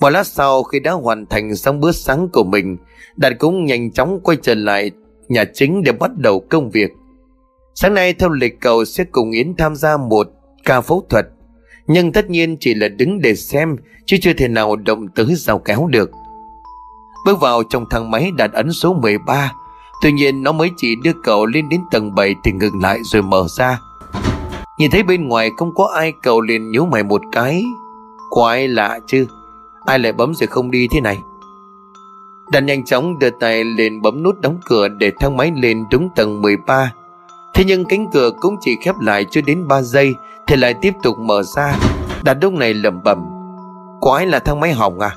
Một lát sau, khi đã hoàn thành xong bữa sáng của mình, Đạt cũng nhanh chóng quay trở lại nhà chính để bắt đầu công việc. Sáng nay theo lịch cậu sẽ cùng Yến tham gia một ca phẫu thuật, nhưng tất nhiên chỉ là đứng để xem chứ chưa thể nào động tới dao kéo được. Bước vào trong thang máy, Đạt ấn số 13. Tuy nhiên nó mới chỉ đưa cậu lên đến tầng 7 thì ngừng lại rồi mở ra. Nhìn thấy bên ngoài không có ai, cậu liền nhíu mày một cái. Quái lạ chứ, ai lại bấm rồi không đi thế này. Đạt nhanh chóng đưa tay lên bấm nút đóng cửa để thang máy lên đúng tầng 13. Thế nhưng cánh cửa cũng chỉ khép lại chưa đến 3 giây thì lại tiếp tục mở ra. Đạt lúc này lẩm bẩm, quái là thang máy hỏng à?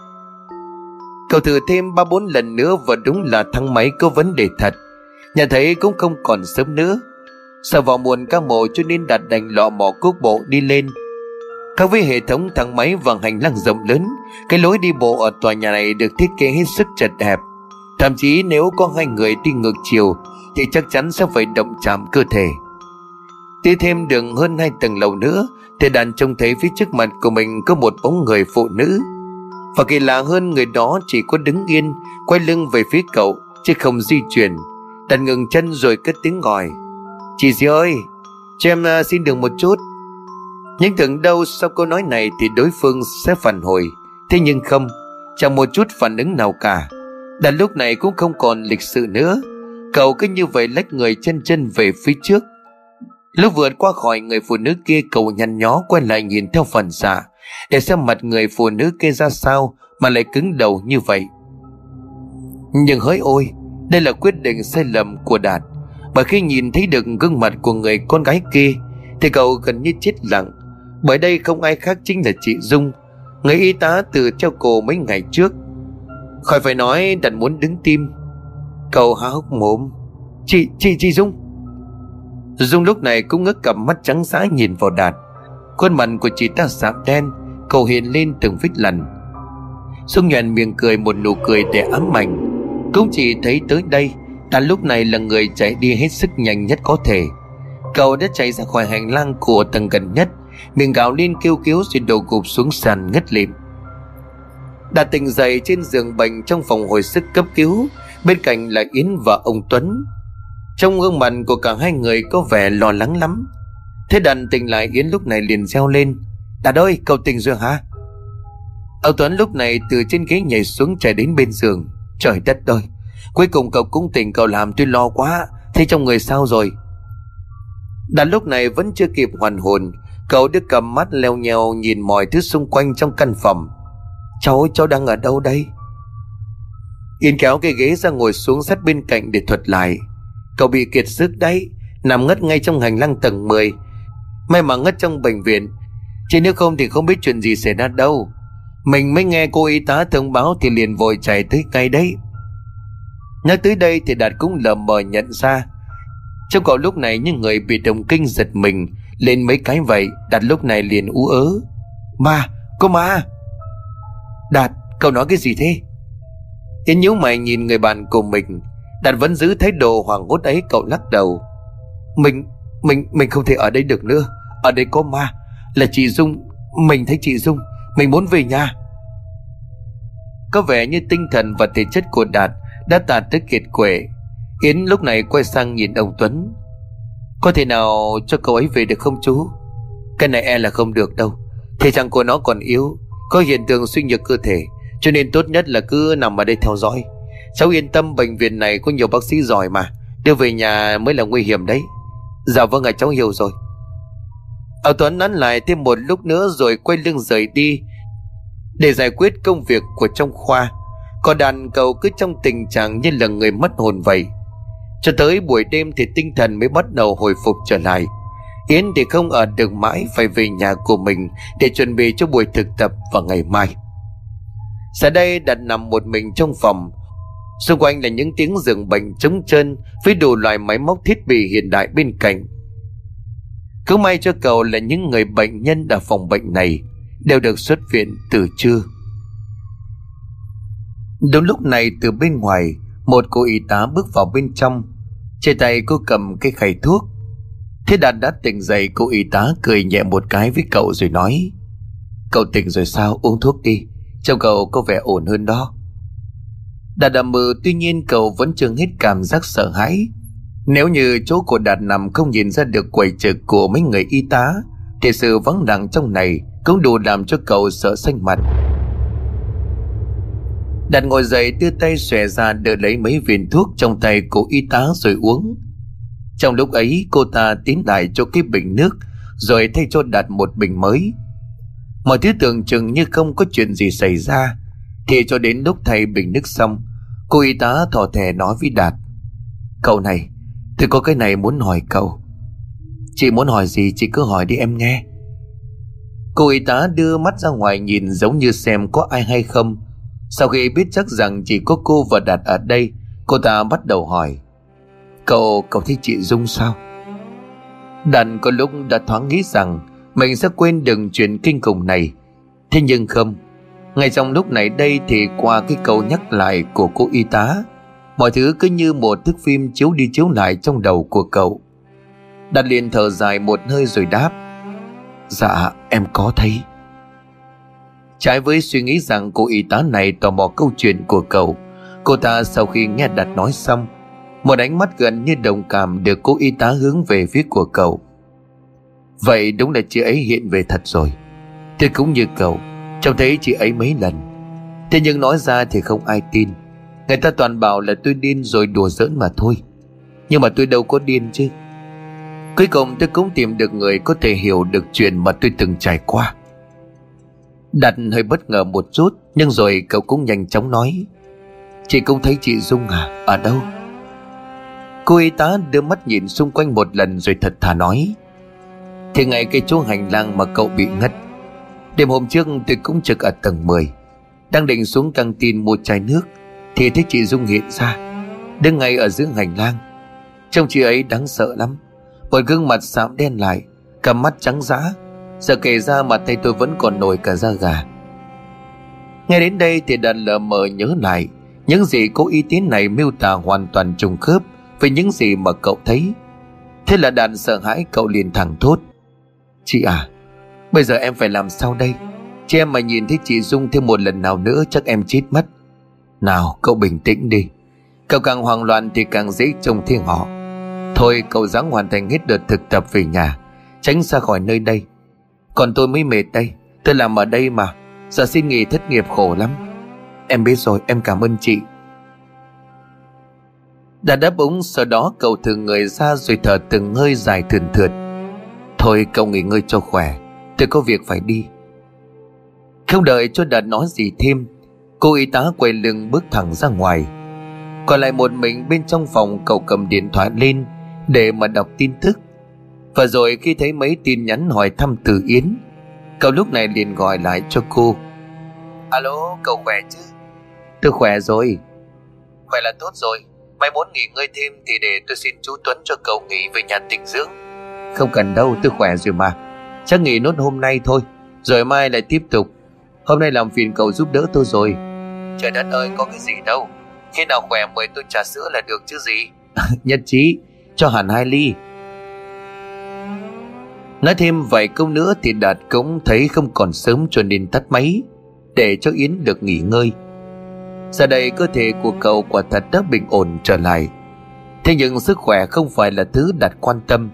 Cậu thử thêm 3-4 lần nữa và đúng là thang máy có vấn đề thật. Nhà thấy cũng không còn sớm nữa, sợ vào muộn ca mổ cho nên Đạt đành lọ mọ cước bộ đi lên. Khác với hệ thống thang máy và hành lang rộng lớn, cái lối đi bộ ở tòa nhà này được thiết kế hết sức chật hẹp. Thậm chí nếu có hai người đi ngược chiều thì chắc chắn sẽ phải động chạm cơ thể. Đi thêm đường hơn 2 tầng lầu nữa thì Đạt trông thấy phía trước mặt của mình có một bóng người phụ nữ. Và kỳ lạ hơn, người đó chỉ có đứng yên, quay lưng về phía cậu chứ không di chuyển. Đạt ngừng chân rồi cất tiếng gọi. Chị dì ơi, cho em xin đường một chút. Nhưng tưởng đâu sau câu nói này thì đối phương sẽ phản hồi. Thế nhưng không, chẳng một chút phản ứng nào cả. Đạt lúc này cũng không còn lịch sự nữa, cậu cứ như vậy lách người chân về phía trước. Lúc vượt qua khỏi người phụ nữ kia, cậu nhăn nhó quay lại nhìn theo phản xạ để xem mặt người phụ nữ kia ra sao mà lại cứng đầu như vậy. Nhưng hỡi ôi, đây là quyết định sai lầm của Đạt, bởi khi nhìn thấy được gương mặt của người con gái kia thì cậu gần như chết lặng. Bởi đây không ai khác chính là chị Dung, người y tá từ theo cô mấy ngày trước. Khỏi phải nói, Đạt muốn đứng tim. Cậu há hốc mồm. Chị Dung. Dung lúc này cũng ngước cặp mắt trắng dã nhìn vào Đạt. Khuôn mặt của chị ta sạm đen, cầu hiện lên từng vết lằn. Dung nhoẻn miệng cười một nụ cười để ám ảnh. Cũng chỉ thấy tới đây, Đạt lúc này là người chạy đi hết sức nhanh nhất có thể. Cậu đã chạy ra khỏi hành lang của tầng gần nhất, miệng gào lên kêu cứu rồi đổ gục xuống sàn ngất lịm. Đạt tỉnh dậy trên giường bệnh trong phòng hồi sức cấp cứu, bên cạnh là Yến và ông Tuấn. Trong gương mặt của cả hai người có vẻ lo lắng lắm. Thế Đạt tỉnh lại, Yến lúc này liền reo lên: Đạt ơi, cậu tỉnh rồi hả? Ông Tuấn lúc này từ trên ghế nhảy xuống chạy đến bên giường. Trời đất ơi, cuối cùng cậu cũng tỉnh, cậu làm tôi lo quá. Thế trong người sao rồi? Đạt lúc này vẫn chưa kịp hoàn hồn, cậu đã cầm mắt leo nheo nhìn mọi thứ xung quanh trong căn phòng. Cháu đang ở đâu đây? Yến kéo cái ghế ra ngồi xuống sát bên cạnh để thuật lại. Cậu bị kiệt sức đấy, nằm ngất ngay trong hành lang tầng 10. May mà ngất trong bệnh viện, chứ nếu không thì không biết chuyện gì xảy ra đâu. Mình mới nghe cô y tá thông báo thì liền vội chạy tới ngay đấy. Nhớ tới đây thì Đạt cũng lờ mờ nhận ra trong cậu lúc này những người bị đồng kinh giật mình lên mấy cái vậy. Đạt lúc này liền ú ớ: Ma, cô Ma! Đạt, cậu nói cái gì thế? Yến nhíu mày nhìn người bạn của mình. Đạt vẫn giữ thái độ hoảng hốt ấy, cậu lắc đầu. Mình không thể ở đây được nữa. Ở đây có ma. Là chị Dung, mình thấy chị Dung, mình muốn về nhà. Có vẻ như tinh thần và thể chất của Đạt đã tàn tới kiệt quệ. Yến lúc này quay sang nhìn ông Tuấn: Có thể nào cho cậu ấy về được không chú? Cái này e là không được đâu. Thể trạng của nó còn yếu, có hiện tượng suy nhược cơ thể, cho nên tốt nhất là cứ nằm ở đây theo dõi. Cháu yên tâm, bệnh viện này có nhiều bác sĩ giỏi mà, đưa về nhà mới là nguy hiểm đấy. Dạ vâng ạ, cháu hiểu rồi. Ông Tuấn nán lại thêm một lúc nữa rồi quay lưng rời đi để giải quyết công việc của trong khoa. Còn đàn cậu cứ trong tình trạng như là người mất hồn vậy. Cho tới buổi đêm thì tinh thần mới bắt đầu hồi phục trở lại. Yến thì không ở được mãi, phải về nhà của mình để chuẩn bị cho buổi thực tập vào ngày mai. Giờ đây Đạt nằm một mình trong phòng. Xung quanh là những tiếng giường bệnh trống trơn với đủ loại máy móc thiết bị hiện đại bên cạnh. Cứ may cho cậu là những người bệnh nhân ở phòng bệnh này đều được xuất viện từ trưa. Đúng lúc này từ bên ngoài, một cô y tá bước vào bên trong. Trên tay cô cầm cái khay thuốc. Thế Đạt đã tỉnh dậy, cô y tá cười nhẹ một cái với cậu rồi nói: Cậu tỉnh rồi sao, uống thuốc đi, trông cậu có vẻ ổn hơn đó. Đạt đã mơ, tuy nhiên cậu vẫn chưa hết cảm giác sợ hãi. Nếu như chỗ của Đạt nằm không nhìn ra được quầy trực của mấy người y tá thì sự vắng lặng trong này cũng đủ làm cho cậu sợ xanh mặt. Đạt ngồi dậy, đưa tay xòe ra đỡ lấy mấy viên thuốc trong tay của y tá rồi uống. Trong lúc ấy cô ta tiến lại cho cái bình nước rồi thay cho Đạt một bình mới. Mọi thứ tưởng chừng như không có chuyện gì xảy ra thì cho đến lúc thay bình nước xong, cô y tá thỏ thẻ nói với Đạt: Cậu này, tôi có cái này muốn hỏi cậu. Chị muốn hỏi gì chị cứ hỏi đi em nghe. Cô y tá đưa mắt ra ngoài nhìn giống như xem có ai hay không. Sau khi biết chắc rằng chỉ có cô và Đạt ở đây, cô ta bắt đầu hỏi: Cậu thích chị Dung sao? Đạt có lúc đã thoáng nghĩ rằng mình sẽ quên đừng chuyện kinh khủng này. Thế nhưng không, ngay trong lúc này đây thì qua cái câu nhắc lại của cô y tá, mọi thứ cứ như một thước phim chiếu đi chiếu lại trong đầu của cậu. Đạt liền thở dài một hơi rồi đáp: Dạ em có thấy. Trái với suy nghĩ rằng cô y tá này tò mò câu chuyện của cậu, cô ta sau khi nghe Đạt nói xong, một ánh mắt gần như đồng cảm được cô y tá hướng về phía của cậu. Vậy đúng là chị ấy hiện về thật rồi. Tôi cũng như cậu, trông thấy chị ấy mấy lần. Thế nhưng nói ra thì không ai tin. Người ta toàn bảo là tôi điên rồi đùa giỡn mà thôi. Nhưng mà tôi đâu có điên chứ. Cuối cùng tôi cũng tìm được người có thể hiểu được chuyện mà tôi từng trải qua. Đạt hơi bất ngờ một chút, nhưng rồi cậu cũng nhanh chóng nói: Chị cũng thấy chị Dung à? Ở đâu? Cô y tá đưa mắt nhìn xung quanh một lần rồi thật thà nói: Thì ngay cái chỗ hành lang mà cậu bị ngất. Đêm hôm trước tôi cũng trực ở tầng 10, đang định xuống căng tin mua chai nước thì thấy chị Dung hiện ra, đứng ngay ở giữa hành lang. Trông chị ấy đáng sợ lắm, Một gương mặt xám đen lại, cả mắt trắng dã. Giờ kể ra mặt thầy tôi vẫn còn nổi cả da gà. Nghe đến đây thì đàn lờ mờ nhớ lại, những gì cô y tín này miêu tả hoàn toàn trùng khớp với những gì mà cậu thấy. Thế là đàn sợ hãi, cậu liền thẳng thốt: "Chị à, bây giờ em phải làm sao đây? Chị em mà nhìn thấy chị Dung thêm một lần nào nữa chắc em chết mất." "Nào cậu bình tĩnh đi, cậu càng hoang loạn thì càng dễ trông thấy họ. Thôi cậu ráng hoàn thành hết đợt thực tập về nhà, tránh xa khỏi nơi đây. Còn tôi mới mệt đây, tôi làm ở đây mà, giờ xin nghỉ thất nghiệp khổ lắm." "Em biết rồi, em cảm ơn chị." Đã đáp ứng, sau đó cậu thử người ra rồi thở từng hơi dài thườn thượt. "Thôi cậu nghỉ ngơi cho khỏe, tôi có việc phải đi." Không đợi cho Đạt nói gì thêm, cô y tá quay lưng bước thẳng ra ngoài. Còn lại một mình bên trong phòng, cậu cầm điện thoại lên để mà đọc tin tức. Và rồi khi thấy mấy tin nhắn hỏi thăm Từ Yến, cậu lúc này liền gọi lại cho cô. "Alo, cậu khỏe chứ?" "Tôi khỏe rồi." "Khỏe là tốt rồi. Mày muốn nghỉ ngơi thêm thì để tôi xin chú Tuấn cho cậu nghỉ về nhà tĩnh dưỡng." "Không cần đâu, tôi khỏe rồi mà. Chắc nghỉ nốt hôm nay thôi, rồi mai lại tiếp tục. Hôm nay làm phiền cậu giúp đỡ tôi rồi." "Trời đất ơi, có cái gì đâu. Khi nào khỏe mời tôi trà sữa là được chứ gì." "Nhất trí, cho hẳn 2 ly. Nói thêm vài câu nữa thì Đạt cũng thấy không còn sớm, cho nên tắt máy để cho Yến được nghỉ ngơi. Giờ đây cơ thể của cậu quả thật đã bình ổn trở lại. Thế nhưng sức khỏe không phải là thứ Đạt quan tâm.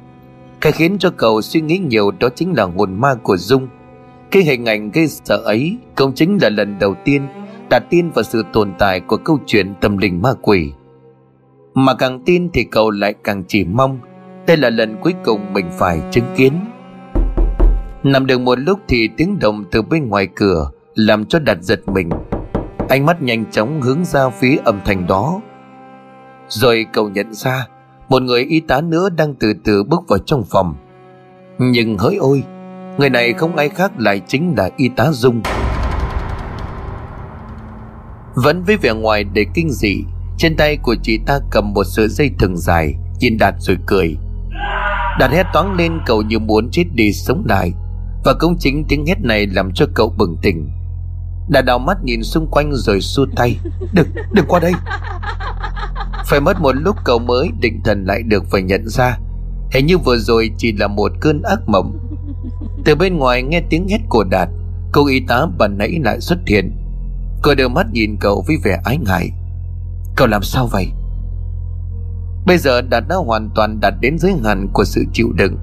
Cái khiến cho cậu suy nghĩ nhiều đó chính là hồn ma của Dung. Cái hình ảnh gây sợ ấy cũng chính là lần đầu tiên Đạt tin vào sự tồn tại của câu chuyện tâm linh ma quỷ. Mà càng tin thì cậu lại càng chỉ mong đây là lần cuối cùng mình phải chứng kiến. Nằm được một lúc thì tiếng động từ bên ngoài cửa làm cho Đạt giật mình. Ánh mắt nhanh chóng hướng ra phía âm thanh đó, rồi cậu nhận ra một người y tá nữa đang từ từ bước vào trong phòng. Nhưng hỡi ôi, người này không ai khác lại chính là y tá Dung. Vẫn với vẻ ngoài đầy kinh dị, trên tay của chị ta cầm một sợi dây thừng dài, nhìn Đạt rồi cười. Đạt hét toáng lên, cậu như muốn chết đi sống lại. Và cũng chính tiếng hét này làm cho cậu bừng tỉnh. Đạt đảo mắt nhìn xung quanh rồi xua tay: Đừng qua đây. Phải mất một lúc cậu mới định thần lại được và nhận ra hình như vừa rồi chỉ là một cơn ác mộng. Từ bên ngoài nghe tiếng hét của Đạt, cô y tá ban nãy lại xuất hiện. Cô đưa mắt nhìn cậu với vẻ ái ngại: "Cậu làm sao vậy?" Bây giờ Đạt đã hoàn toàn đạt đến giới hạn của sự chịu đựng.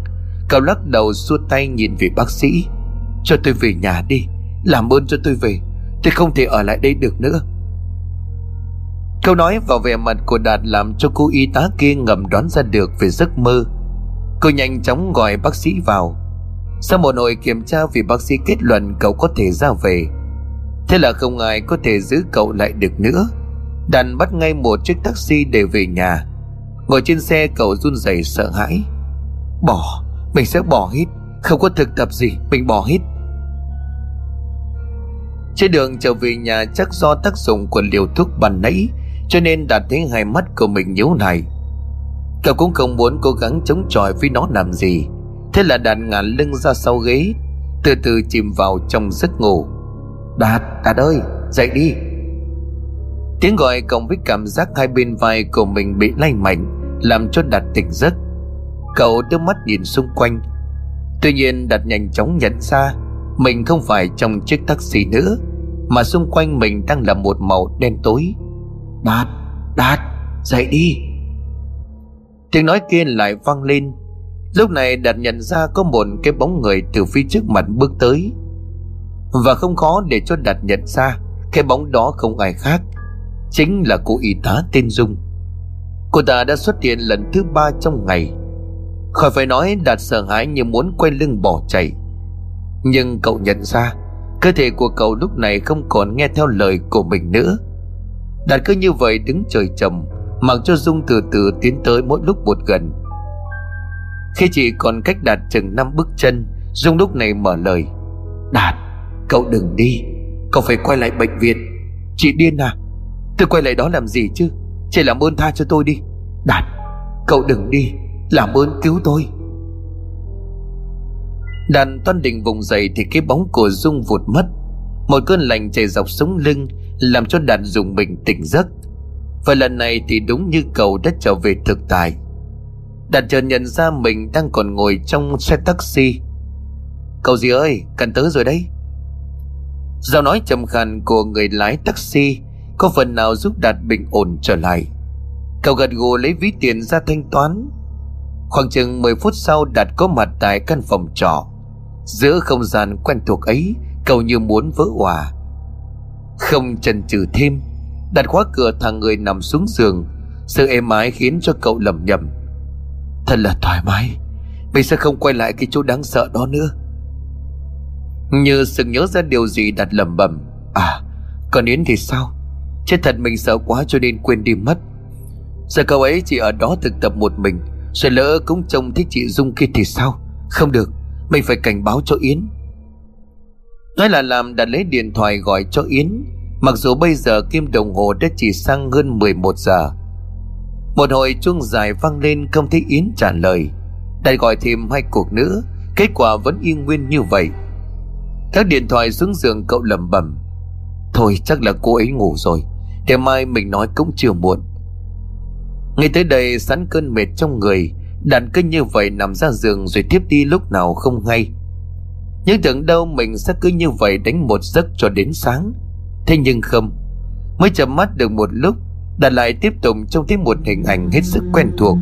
Cậu lắc đầu xua tay nhìn về bác sĩ: "Cho tôi về nhà đi, làm ơn cho tôi về, tôi không thể ở lại đây được nữa." Câu nói vào vẻ mặt của Đạt làm cho cô y tá kia ngầm đoán ra được về giấc mơ. Cô nhanh chóng gọi bác sĩ vào. Sau một hồi kiểm tra vì bác sĩ kết luận cậu có thể ra về. Thế là không ai có thể giữ cậu lại được nữa. Đạt bắt ngay một chiếc taxi để về nhà. Ngồi trên xe cậu run rẩy sợ hãi. Mình sẽ bỏ hết, không có thực tập gì, mình bỏ hết. Trên đường trở về nhà, chắc do tác dụng của liều thuốc ban nãy cho nên Đạt thấy hai mắt của mình nhíu lại. Cậu cũng không muốn cố gắng chống chọi với nó làm gì. Thế là Đạt ngả lưng ra sau ghế, từ từ chìm vào trong giấc ngủ. Đạt ơi, dậy đi. Tiếng gọi cộng với cảm giác hai bên vai của mình bị lay mạnh làm cho Đạt tỉnh giấc. Cậu đưa mắt nhìn xung quanh. Tuy nhiên Đạt nhanh chóng nhận ra mình không phải trong chiếc taxi nữa, mà xung quanh mình đang là một màu đen tối. Đạt, dậy đi. Tiếng nói kia lại vang lên. Lúc này Đạt nhận ra có một cái bóng người từ phía trước mặt bước tới. Và không khó để cho Đạt nhận ra cái bóng đó không ai khác, chính là cô y tá tên Dung. Cô ta đã xuất hiện lần thứ 3 trong ngày. Khỏi phải nói, Đạt sợ hãi như muốn quay lưng bỏ chạy. Nhưng cậu nhận ra cơ thể của cậu lúc này không còn nghe theo lời của mình nữa. Đạt cứ như vậy đứng trời trầm, mặc cho Dung từ từ tiến tới mỗi lúc một gần. Khi chỉ còn cách Đạt chừng 5 bước chân, Dung lúc này mở lời: "Đạt, cậu đừng đi, cậu phải quay lại bệnh viện." "Chị điên à? Tôi quay lại đó làm gì chứ? Chị làm ơn tha cho tôi đi." "Đạt, cậu đừng đi, làm ơn cứu tôi." Đàn Toan định vùng dậy thì cái bóng của Dung vụt mất. Một cơn lạnh chạy dọc sống lưng làm cho Đàn dùng mình tỉnh giấc. Và lần này thì đúng như cậu đã trở về thực tại. Đàn chợt nhận ra mình đang còn ngồi trong xe taxi. Cậu gì ơi, cần tới rồi đấy. Giọng nói trầm khàn của người lái taxi có phần nào giúp Đạt bình ổn trở lại. Cậu gật gù lấy ví tiền ra thanh toán. Khoảng chừng 10 phút sau, Đạt có mặt tại căn phòng trọ. Giữa không gian quen thuộc ấy, cậu như muốn vỡ òa. Không chần chừ thêm, Đạt khóa cửa thẳng người nằm xuống giường. Sự êm ái khiến cho cậu lẩm nhẩm: thật là thoải mái, mình sẽ không quay lại cái chỗ đáng sợ đó nữa. Như sực nhớ ra điều gì, Đạt lẩm bẩm: còn Yến thì sao? Chết thật, mình sợ quá cho nên quên đi mất. Giờ cậu ấy chỉ ở đó thực tập một mình, rồi lỡ cũng trông thích chị Dung kia thì sao? Không được, mình phải cảnh báo cho Yến. Nói là làm, Đạt lấy điện thoại gọi cho Yến. Mặc dù bây giờ kim đồng hồ đã chỉ sang hơn 11 giờ. Một hồi chuông dài vang lên, không thấy Yến trả lời. Đạt gọi thêm 2 cuộc nữa, kết quả vẫn yên nguyên như vậy. Thác điện thoại xuống giường, cậu lẩm bẩm: thôi chắc là cô ấy ngủ rồi, để mai mình nói cũng chưa muộn. Ngay tới đây, sẵn cơn mệt trong người, Đạt cứ như vậy nằm ra giường rồi tiếp đi lúc nào không hay. Nhưng tưởng đâu mình sẽ cứ như vậy đánh một giấc cho đến sáng. Thế nhưng không, mới chợp mắt được một lúc, Đạt lại tiếp tục trông thấy một hình ảnh hết sức quen thuộc.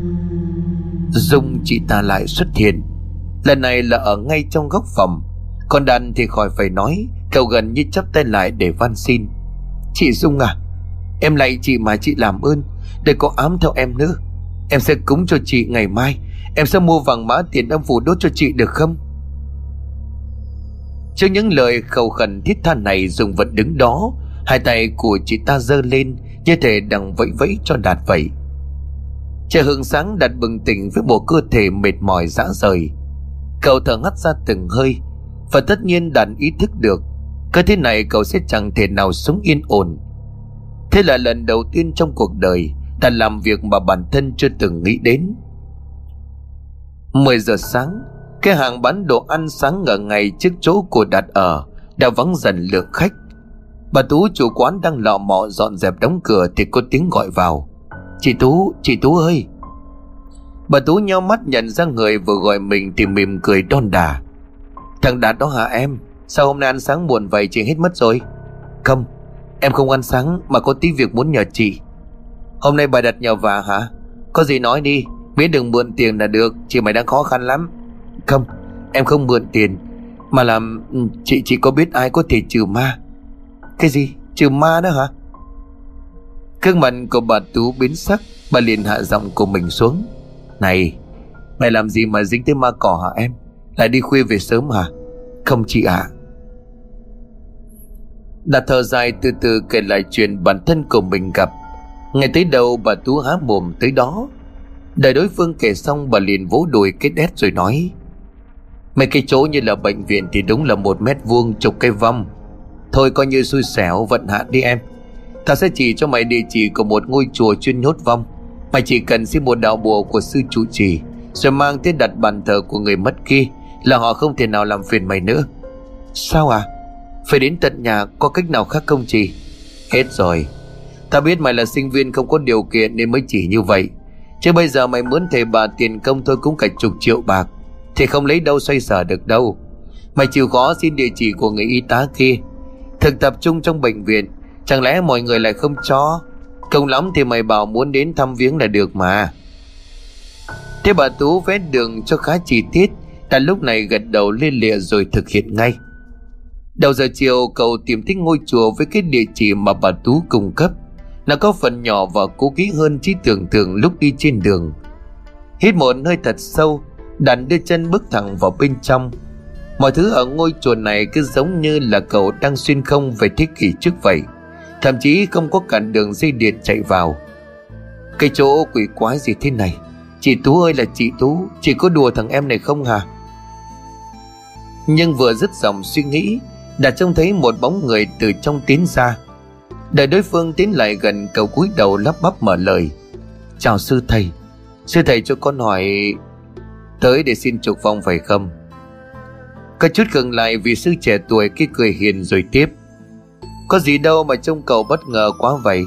Dung chị ta lại xuất hiện. Lần này là ở ngay trong góc phòng. Còn Đạt thì khỏi phải nói, cậu gần như chắp tay lại để van xin: chị Dung à, em lạy chị mà, chị làm ơn đừng có ám theo em nữa. Em sẽ cúng cho chị, ngày mai em sẽ mua vàng mã tiền âm phủ đốt cho chị được không? Trước những lời khẩu khẩn thiết tha này, Dung vẫn đứng đó, hai tay của chị ta giơ lên như thể đang vẫy vẫy cho Đạt vậy. Trời hừng sáng, Đạt bừng tỉnh với bộ cơ thể mệt mỏi rã rời. Cậu thở ngắt ra từng hơi. Và tất nhiên Đạt ý thức được cái thế này cậu sẽ chẳng thể nào sống yên ổn. Thế là lần đầu tiên trong cuộc đời Đạt làm việc mà bản thân chưa từng nghĩ đến. 10 giờ sáng, cái hàng bán đồ ăn sáng ở ngay trước chỗ của Đạt ở đã vắng dần lượt khách. Bà Tú chủ quán đang lọ mọ dọn dẹp đóng cửa thì có tiếng gọi vào: Chị Tú ơi. Bà Tú nheo mắt nhận ra người vừa gọi mình thì mỉm cười đon đà: thằng Đạt đó hả em? Sao hôm nay ăn sáng muộn vậy, chị hết mất rồi? Không, em không ăn sáng mà có tí việc muốn nhờ chị. Hôm nay bà Đạt nhờ vả hả? Có gì nói đi, miễn đừng mượn tiền là được, chị mày đang khó khăn lắm. Không, em không mượn tiền, mà làm chị có biết ai có thể trừ ma. Cái gì? Trừ ma đó hả? Gương mặt của bà Tú biến sắc, bà liền hạ giọng của mình xuống: này, mày làm gì mà dính tới ma cỏ hả em? Lại đi khuya về sớm hả? Không chị ạ. Đạt thở dài từ từ kể lại chuyện bản thân của mình gặp. Nghe tới đâu bà Tú há mồm tới đó. Đợi đối phương kể xong, bà liền vỗ đùi cái đét rồi nói: mấy cái chỗ như là bệnh viện thì đúng là 1 mét vuông chục cây vong. Thôi coi như xui xẻo vận hạn đi em. Ta sẽ chỉ cho mày địa chỉ của một ngôi chùa chuyên nhốt vong. Mày chỉ cần xin một đạo bùa của sư trụ trì, rồi mang tới đặt bàn thờ của người mất kia là họ không thể nào làm phiền mày nữa. Sao à? Phải đến tận nhà, có cách nào khác không chị? Hết rồi, ta biết mày là sinh viên không có điều kiện nên mới chỉ như vậy. Chứ bây giờ mày mướn thầy bà tiền công thôi cũng cả chục triệu bạc thì không lấy đâu xoay sở được đâu. Mày chịu khó xin địa chỉ của người y tá kia. Thực tập trung trong bệnh viện, chẳng lẽ mọi người lại không cho? Không lắm thì mày bảo muốn đến thăm viếng là được mà. Thế bà Tú vẽ đường cho khá chi tiết. Đạt lúc này gật đầu lia lịa rồi thực hiện ngay. Đầu giờ chiều, cậu tìm thấy ngôi chùa với cái địa chỉ mà bà Tú cung cấp. Nó có phần nhỏ và cũ kỹ hơn trí tưởng tượng lúc đi trên đường. Hít một hơi thật sâu, Đạt đưa chân bước thẳng vào bên trong. Mọi thứ ở ngôi chùa này cứ giống như là cậu đang xuyên không về thế kỷ trước vậy. Thậm chí không có cả đường dây điện chạy vào. Cái chỗ quỷ quái gì thế này? Chị Tú ơi là chị Tú, chị có đùa thằng em này không hả? Nhưng vừa dứt dòng suy nghĩ, Đạt trông thấy một bóng người từ trong tiến ra. Đợi đối phương tiến lại gần, cậu cúi đầu lắp bắp mở lời: chào sư thầy cho con hỏi, tới để xin chuộc vong phải không? Các chút gần lại vì sư trẻ tuổi kia cười hiền rồi tiếp. Có gì đâu mà trông cậu bất ngờ quá vậy.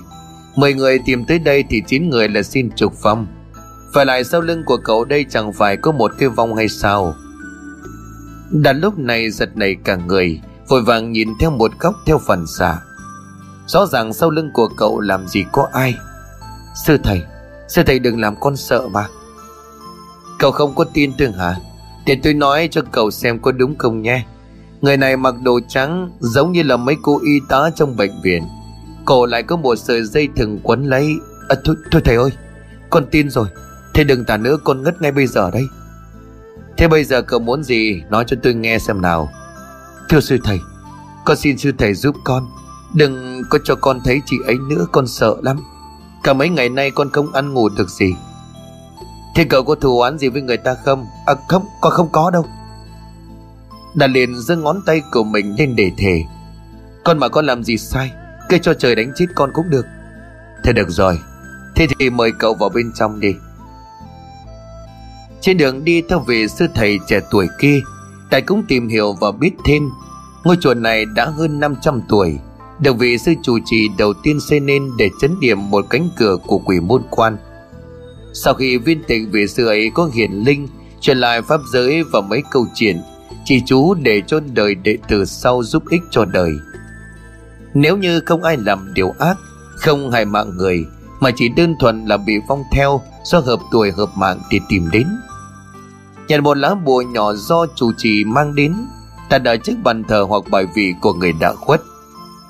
10 người tìm tới đây thì 9 người là xin trục vong. Phải lại sau lưng của cậu đây chẳng phải có một cái vong hay sao? Đàn lúc này giật nảy cả người, vội vàng nhìn theo một góc theo phản xạ. Rõ ràng sau lưng của cậu làm gì có ai. Sư thầy đừng làm con sợ mà. Cậu không có tin tưởng hả? Để tôi nói cho cậu xem có đúng không nhé. Người này mặc đồ trắng giống như là mấy cô y tá trong bệnh viện. Cổ lại có một sợi dây thừng quấn lấy. Thôi thầy ơi, con tin rồi. Thầy đừng tả nữa, con ngất ngay bây giờ đây. Thế bây giờ cậu muốn gì? Nói cho tôi nghe xem nào. Thưa sư thầy, con xin sư thầy giúp con. Đừng có cho con thấy chị ấy nữa, con sợ lắm. Cả mấy ngày nay con không ăn ngủ được gì. Thế cậu có thù oán gì với người ta không? Không, con không có đâu. Đàn liền giơ ngón tay của mình lên để thề. Con mà con làm gì sai, cứ cho trời đánh chết con cũng được. Thế được rồi, thế thì mời cậu vào bên trong đi. Trên đường đi theo về sư thầy trẻ tuổi kia, Tài cũng tìm hiểu và biết thêm ngôi chùa này đã hơn 500 tuổi, được vị sư trụ trì đầu tiên xây nên để trấn điểm một cánh cửa của quỷ môn quan. Sau khi viên tịch vị sư ấy có hiển linh truyền lại pháp giới và mấy câu chuyện chỉ chú để cho đời đệ tử sau giúp ích cho đời. Nếu như không ai làm điều ác, không hại mạng người, mà chỉ đơn thuần là bị vong theo do hợp tuổi hợp mạng để tìm đến. Nhặt một lá bùa nhỏ do trụ trì mang đến, đặt ở trước bàn thờ hoặc bài vị của người đã khuất.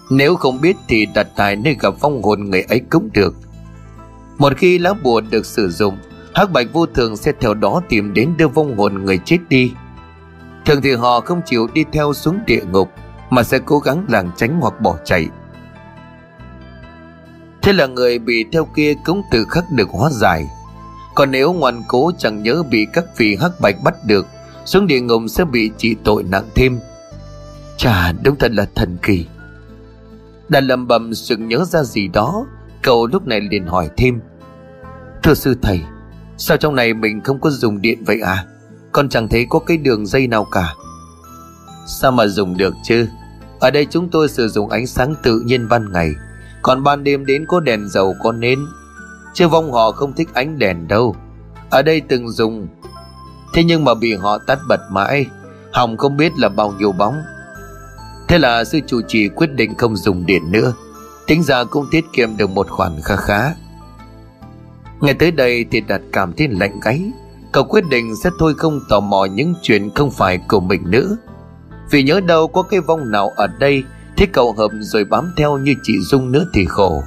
Nếu không biết thì đặt tại nơi gặp vong hồn người ấy cũng được. Một khi lá bùa được sử dụng, hắc bạch vô thường sẽ theo đó tìm đến đưa vong hồn người chết đi. Thường thì họ không chịu đi theo xuống địa ngục, mà sẽ cố gắng lảng tránh hoặc bỏ chạy. Thế là người bị theo kia cũng tự khắc được hóa giải. Còn nếu ngoan cố chẳng nhớ bị các vị hắc bạch bắt được, xuống địa ngục sẽ bị trị tội nặng thêm. Chà, đúng thật là thần kỳ. Đàn lầm bầm sực nhớ ra gì đó, cậu lúc này liền hỏi thêm. Thưa sư thầy, sao trong này mình không có dùng điện vậy à? Con chẳng thấy có cái đường dây nào cả. Sao mà dùng được chứ? Ở đây chúng tôi sử dụng ánh sáng tự nhiên ban ngày, còn ban đêm đến có đèn dầu có nến. Chứ vong họ không thích ánh đèn đâu. Ở đây từng dùng, thế nhưng mà bị họ tắt bật mãi, hỏng không biết là bao nhiêu bóng. Thế là sư trụ trì quyết định không dùng điện nữa. Tính ra cũng tiết kiệm được một khoản khá. Ngày tới đây thì Đạt cảm thấy lạnh gáy. Cậu quyết định sẽ thôi không tò mò những chuyện không phải của mình nữa. Vì nhớ đâu có cái vong nào ở đây thế cậu hợp rồi bám theo như chị Dung nữa thì khổ.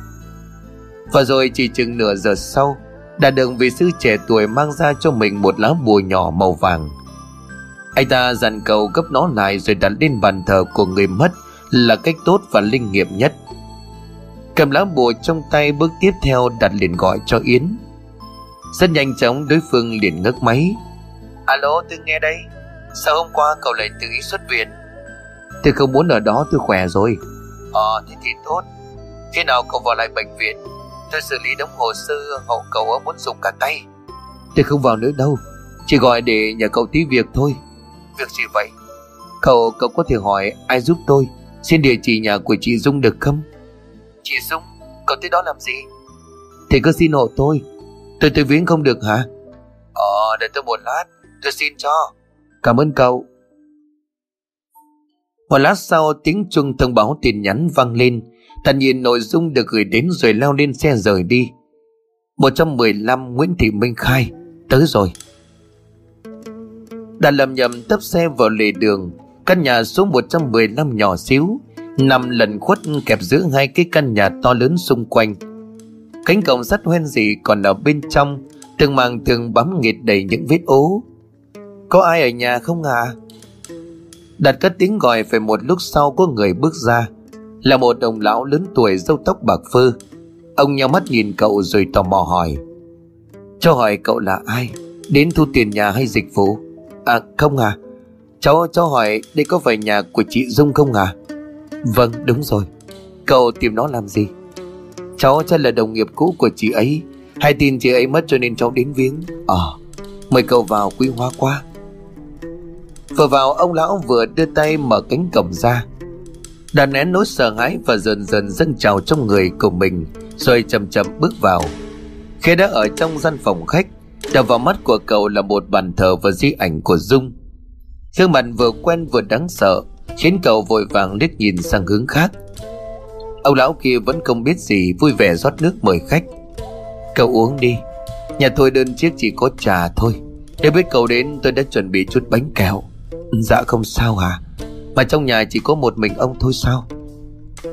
Và rồi chỉ chừng nửa giờ sau, Đạt được vị sư trẻ tuổi mang ra cho mình một lá bùa nhỏ màu vàng. Anh ta dặn cậu gấp nó lại rồi đặt lên bàn thờ của người mất là cách tốt và linh nghiệm nhất. Cầm lá bùa trong tay, bước tiếp theo Đạt liền gọi cho Yến. Rất nhanh chóng đối phương liền ngước máy. Alo, tôi nghe đây. Sao hôm qua cậu lại tự ý xuất viện? Tôi không muốn ở đó, tôi khỏe rồi. Thế thì tốt. Khi nào cậu vào lại bệnh viện, tôi xử lý đống hồ sơ hậu cậu muốn dùng cả tay. Tôi không vào nữa đâu, chỉ gọi để nhờ cậu tí việc thôi. Việc gì vậy? Cậu có thể hỏi ai giúp tôi xin địa chỉ nhà của chị Dung được không? Chị Dung? Cậu tới đó làm gì? Thì cứ xin hộ tôi. Tôi viếng không được hả? Để tôi một lát, tôi xin cho. Cảm ơn cậu. Một lát sau tiếng chuông thông báo tin nhắn vang lên. Tận nhìn nội dung được gửi đến rồi leo lên xe rời đi. 115 Nguyễn Thị Minh Khai tới rồi. Đạt lầm nhầm tấp xe vào lề đường. Căn nhà số 115 nhỏ xíu, nằm lẩn khuất kẹp giữa hai cái căn nhà to lớn xung quanh. Cánh cổng sắt hoen dị còn ở bên trong, từng màng tường bám nghịt đầy những vết ố. Có ai ở nhà không à? Đạt cất tiếng gọi, phải một lúc sau có người bước ra. Là một ông lão lớn tuổi râu tóc bạc phơ. Ông nheo mắt nhìn cậu rồi tò mò hỏi. Cho hỏi cậu là ai? Đến thu tiền nhà hay dịch vụ? À không à, cháu hỏi đây có phải nhà của chị Dung không à? Vâng đúng rồi. Cậu tìm nó làm gì? Cháu chắc là đồng nghiệp cũ của chị ấy, hay tin chị ấy mất cho nên cháu đến viếng. Mời cậu vào, quý hóa quá. Vừa vào, ông lão vừa đưa tay mở cánh cổng ra. Đàn nén nỗi sợ hãi và dần dần dâng trào trong người của mình, rồi chậm chậm bước vào. Khi đã ở trong gian phòng khách, đập vào mắt của cậu là một bàn thờ và di ảnh của Dung. Gương mặt vừa quen vừa đáng sợ khiến cậu vội vàng liếc nhìn sang hướng khác. Ông lão kia vẫn không biết gì, vui vẻ rót nước mời khách. Cậu uống đi, nhà tôi đơn chiếc chỉ có trà thôi. Nếu biết cậu đến, tôi đã chuẩn bị chút bánh kẹo. Dạ không sao hả? Mà trong nhà chỉ có một mình ông thôi sao?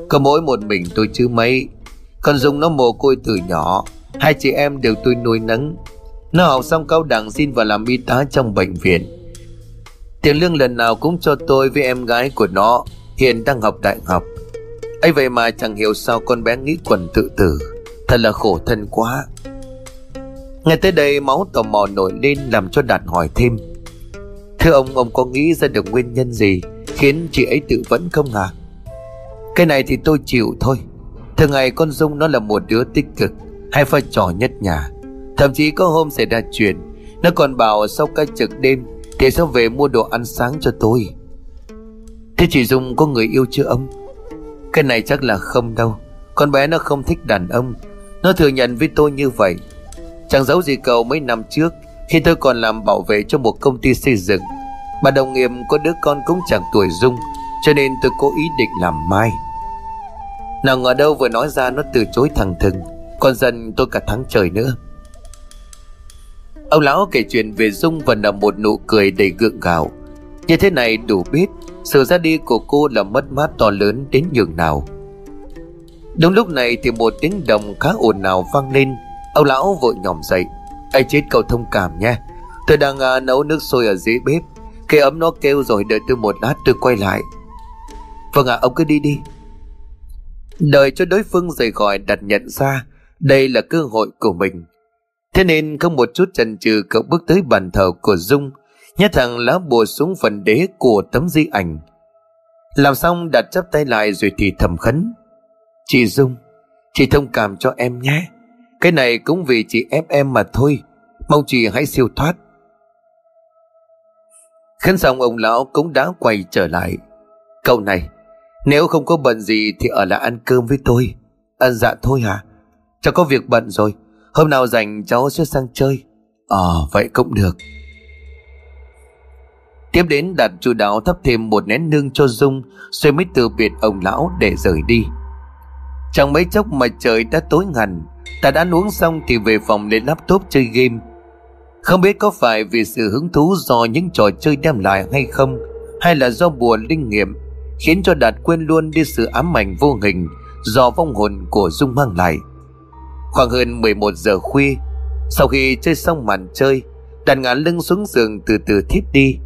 Có mỗi một mình tôi chứ mấy. Con Dung nó mồ côi từ nhỏ, hai chị em đều tôi nuôi nấng. Nó học xong cao đẳng, xin vào làm y tá trong bệnh viện. Tiền lương lần nào cũng cho tôi với em gái của nó, hiện đang học đại học. Ấy vậy mà chẳng hiểu sao con bé nghĩ quẩn tự tử. Thật là khổ thân quá. Ngay tới đây, máu tò mò nổi lên làm cho Đạt hỏi thêm. Thưa ông có nghĩ ra được nguyên nhân gì khiến chị ấy tự vẫn không à? Cái này thì tôi chịu thôi. Thường ngày con Dung nó là một đứa tích cực, hay pha trò nhất nhà. Thậm chí có hôm xảy ra chuyện, nó còn bảo sau ca trực đêm thì sẽ về mua đồ ăn sáng cho tôi. Thế chị Dung có người yêu chưa ông? Cái này chắc là không đâu. Con bé nó không thích đàn ông, nó thừa nhận với tôi như vậy. Chẳng giấu gì cậu, mấy năm trước khi tôi còn làm bảo vệ cho một công ty xây dựng, bà đồng nghiệp có đứa con cũng chẳng tuổi Dung, cho nên tôi cố ý định làm mai. Nào ngờ đâu vừa nói ra nó từ chối thẳng thừng, còn giận tôi cả tháng trời nữa. Ông lão kể chuyện về Dung và nở một nụ cười đầy gượng gạo. Như thế này đủ biết sự ra đi của cô là mất mát to lớn đến nhường nào. Đúng lúc này thì một tiếng động khá ồn ào vang lên. Ông lão vội nhòm dậy. Ấy chết, cậu thông cảm nha. Tôi đang nấu nước sôi ở dưới bếp. Cái ấm nó kêu rồi, đợi tôi một lát tôi quay lại. Vâng ạ, ông cứ đi đi. Đợi cho đối phương rời khỏi, Đặt nhận ra đây là cơ hội của mình. Thế nên không một chút chần chừ, cậu bước tới bàn thờ của Dung, nhét thẳng lá bùa xuống phần đế của tấm di ảnh. Làm xong, Đặt chắp tay lại rồi thì thầm khấn. Chị Dung, chị thông cảm cho em nhé. Cái này cũng vì chị ép em mà thôi. Mong chị hãy siêu thoát. Khấn xong, ông lão cũng đã quay trở lại. Cậu này, nếu không có bận gì thì ở lại ăn cơm với tôi. Dạ thôi hả? Cháu có việc bận rồi, hôm nào rảnh cháu sẽ sang chơi. Vậy cũng được. Tiếp đến, Đạt chu đáo thắp thêm một nén nương cho Dung, rồi mới từ biệt ông lão để rời đi. Chẳng mấy chốc mà trời đã tối hẳn. Đạt ăn uống xong thì về phòng lên laptop chơi game. Không biết có phải vì sự hứng thú do những trò chơi đem lại hay không, hay là do bùa linh nghiệm, khiến cho Đạt quên luôn đi sự ám ảnh vô hình do vong hồn của Dung mang lại. Khoảng hơn 11 giờ khuya, sau khi chơi xong màn chơi, Đạt ngã lưng xuống giường từ từ thiếp đi.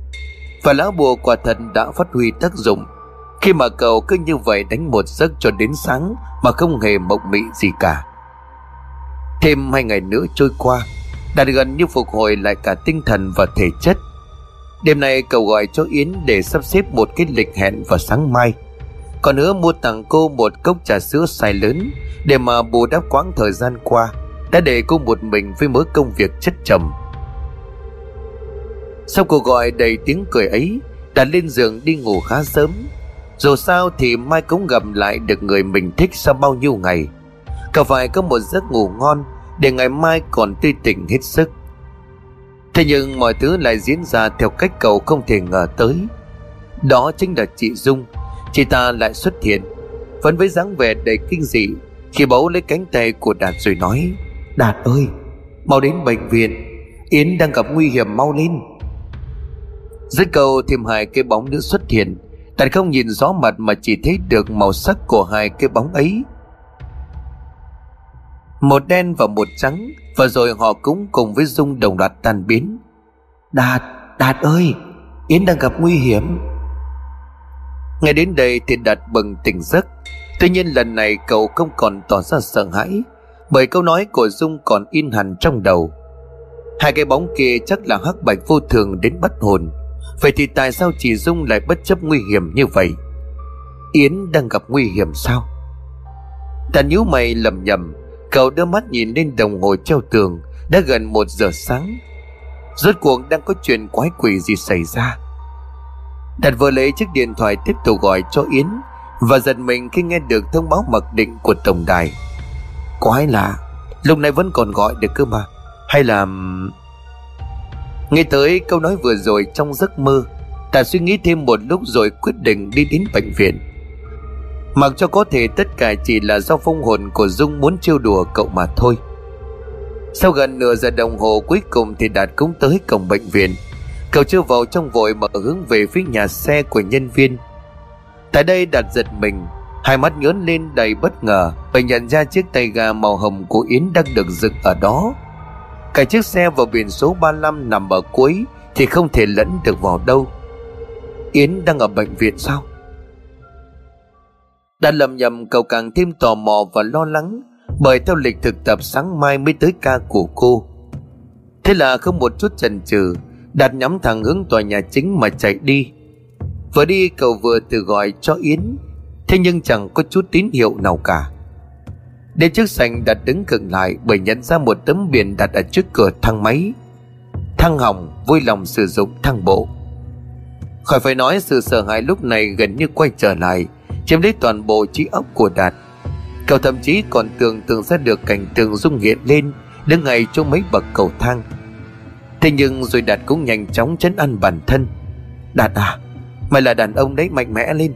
Và lá bùa quả thật đã phát huy tác dụng, khi mà cậu cứ như vậy đánh một giấc cho đến sáng mà không hề mộng mị gì cả. Thêm 2 ngày nữa trôi qua, Đạt gần như phục hồi lại cả tinh thần và thể chất. Đêm nay cậu gọi cho Yến để sắp xếp một cái lịch hẹn vào sáng mai, còn hứa mua tặng cô một cốc trà sữa size lớn để mà bù đắp quãng thời gian qua đã để cô một mình với mớ công việc chất chồng. Sau cuộc gọi đầy tiếng cười ấy, Đạt lên giường đi ngủ khá sớm. Dù sao thì mai cũng gặp lại được người mình thích sau bao nhiêu ngày. Cậu phải có một giấc ngủ ngon để ngày mai còn tươi tỉnh hết sức. Thế nhưng mọi thứ lại diễn ra theo cách cậu không thể ngờ tới. Đó chính là chị Dung. Chị ta lại xuất hiện, vẫn với dáng vẻ đầy kinh dị, khi bấu lấy cánh tay của Đạt rồi nói: Đạt ơi, mau đến bệnh viện, Yến đang gặp nguy hiểm, mau lên. Dưới cầu thêm 2 cái bóng nữa xuất hiện. Đạt không nhìn rõ mặt mà chỉ thấy được màu sắc của 2 cái bóng ấy, một đen và một trắng. Và rồi họ cũng cùng với Dung đồng loạt tan biến. Đạt ơi, Yến đang gặp nguy hiểm. Nghe đến đây thì Đạt bừng tỉnh giấc. Tuy nhiên lần này cậu không còn tỏ ra sợ hãi, bởi câu nói của Dung còn in hẳn trong đầu. 2 cái bóng kia chắc là hắc bạch vô thường đến bắt hồn. Vậy thì tại sao chị Dung lại bất chấp nguy hiểm như vậy? Yến đang gặp nguy hiểm sao? Đạt nhíu mày lẩm nhẩm. Cậu đưa mắt nhìn lên đồng hồ treo tường, đã gần 1 giờ sáng. Rốt cuộc đang có chuyện quái quỷ gì xảy ra? Đạt vừa lấy chiếc điện thoại tiếp tục gọi cho Yến và giật mình khi nghe được thông báo mặc định của tổng đài. Quái lạ, lúc này vẫn còn gọi được cơ mà. Hay là... Nghe tới câu nói vừa rồi trong giấc mơ, Đạt suy nghĩ thêm một lúc rồi quyết định đi đến bệnh viện. Mặc cho có thể tất cả chỉ là do phong hồn của Dung muốn trêu đùa cậu mà thôi. Sau gần nửa giờ đồng hồ cuối cùng thì Đạt cũng tới cổng bệnh viện. Cậu chưa vào trong vội mà hướng về phía nhà xe của nhân viên. Tại đây Đạt giật mình, hai mắt nhớn lên đầy bất ngờ bởi nhận ra chiếc tay ga màu hồng của Yến đang được dựng ở đó. Cả chiếc xe và biển số 35 nằm ở cuối thì không thể lẫn được vào đâu. Yến đang ở bệnh viện sao? Đạt lầm nhầm, cậu càng thêm tò mò và lo lắng bởi theo lịch thực tập sáng mai mới tới ca của cô. Thế là không một chút chần chừ, Đạt nhắm thẳng hướng tòa nhà chính mà chạy đi. Vừa đi cậu vừa tự gọi cho Yến, thế nhưng chẳng có chút tín hiệu nào cả. Đến trước sảnh Đạt đứng khựng lại bởi nhận ra một tấm biển đặt ở trước cửa thang máy. Thang hỏng, vui lòng sử dụng thang bộ. Khỏi phải nói, sự sợ hãi lúc này gần như quay trở lại, chiếm lấy toàn bộ trí óc của Đạt. Cậu thậm chí còn tưởng tượng ra được cảnh tượng Dung hiện lên đứng ngay chỗ mấy bậc cầu thang. Thế nhưng rồi Đạt cũng nhanh chóng trấn an bản thân. Đạt à, mày là đàn ông đấy, mạnh mẽ lên.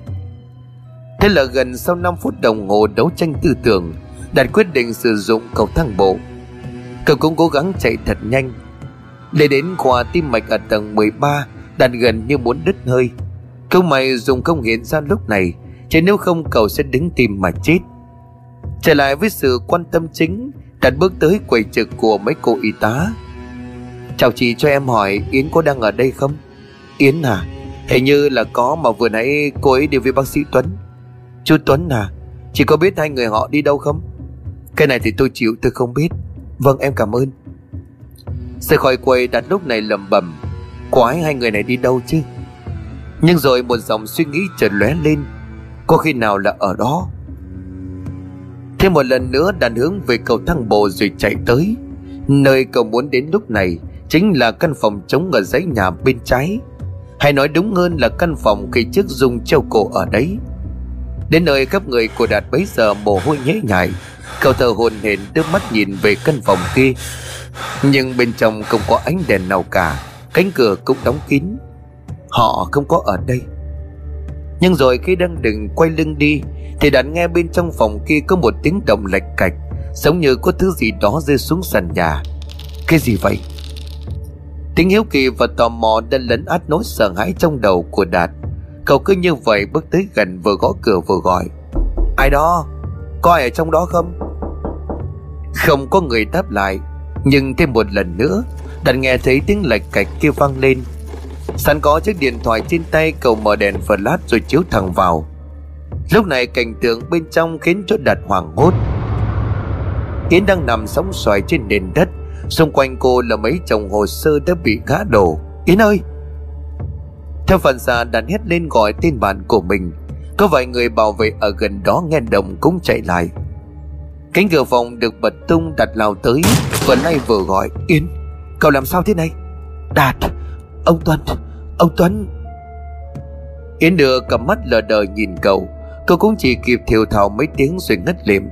Thế là gần sau 5 phút đồng hồ đấu tranh tư tưởng, Đạt quyết định sử dụng cầu thang bộ. Cậu cũng cố gắng chạy thật nhanh. Để đến khoa tim mạch ở tầng 13, Đạt gần như muốn đứt hơi. Câu mày dùng không hiện ra lúc này, chứ nếu không cậu sẽ đứng tim mà chết. Trở lại với sự quan tâm chính, Đạt bước tới quầy trực của mấy cô y tá. Chào chị, cho em hỏi Yến có đang ở đây không? Yến à? Hình như là có, mà vừa nãy cô ấy đi với bác sĩ Tuấn. Chú Tuấn à? Chị có biết hai người họ đi đâu không? Cái này thì tôi chịu, tôi không biết. Vâng, em cảm ơn. Rời khỏi quầy, Đạt lúc này lẩm bẩm, quái, hai người này đi đâu chứ? Nhưng rồi một dòng suy nghĩ chợt lóe lên, có khi nào là ở đó? Thêm một lần nữa Đạt hướng về cầu thang bộ rồi chạy tới. Nơi cậu muốn đến lúc này chính là căn phòng trống ở dãy nhà bên trái, hay nói đúng hơn là căn phòng khi chiếc Dung treo cổ ở đấy. Đến nơi, khắp người của Đạt bấy giờ mồ hôi nhễ nhại. Cậu thở hổn hển đưa mắt nhìn về căn phòng kia, nhưng bên trong không có ánh đèn nào cả, cánh cửa cũng đóng kín. Họ không có ở đây. Nhưng rồi khi đang định quay lưng đi thì Đạt nghe bên trong phòng kia có một tiếng động lạch cạch, giống như có thứ gì đó rơi xuống sàn nhà. Cái gì vậy? Tính hiếu kỳ và tò mò đã lấn át nỗi sợ hãi trong đầu của Đạt. Cậu cứ như vậy bước tới gần, vừa gõ cửa vừa gọi, ai đó? Có ai ở trong đó không? Không có người đáp lại. Nhưng thêm một lần nữa Đạt nghe thấy tiếng lạch cạch kia vang lên. Sẵn có chiếc điện thoại trên tay, cậu mở đèn flash rồi chiếu thẳng vào. Lúc này cảnh tượng bên trong khiến cho Đạt hoảng hốt. Yến đang nằm sóng xoài trên nền đất, xung quanh cô là mấy chồng hồ sơ đã bị ngã đổ. Yến ơi! Theo phản xạ Đạt hét lên gọi tên bạn của mình. Có vài người bảo vệ ở gần đó nghe động cũng chạy lại. Cánh cửa phòng được bật tung, Đạt lao tới vừa lay vừa gọi, Yến, cậu làm sao thế này? Đạt, ông Tuấn. Yến đưa cầm mắt lờ đờ nhìn cậu. Cậu cũng chỉ kịp thều thào mấy tiếng rồi ngất lịm.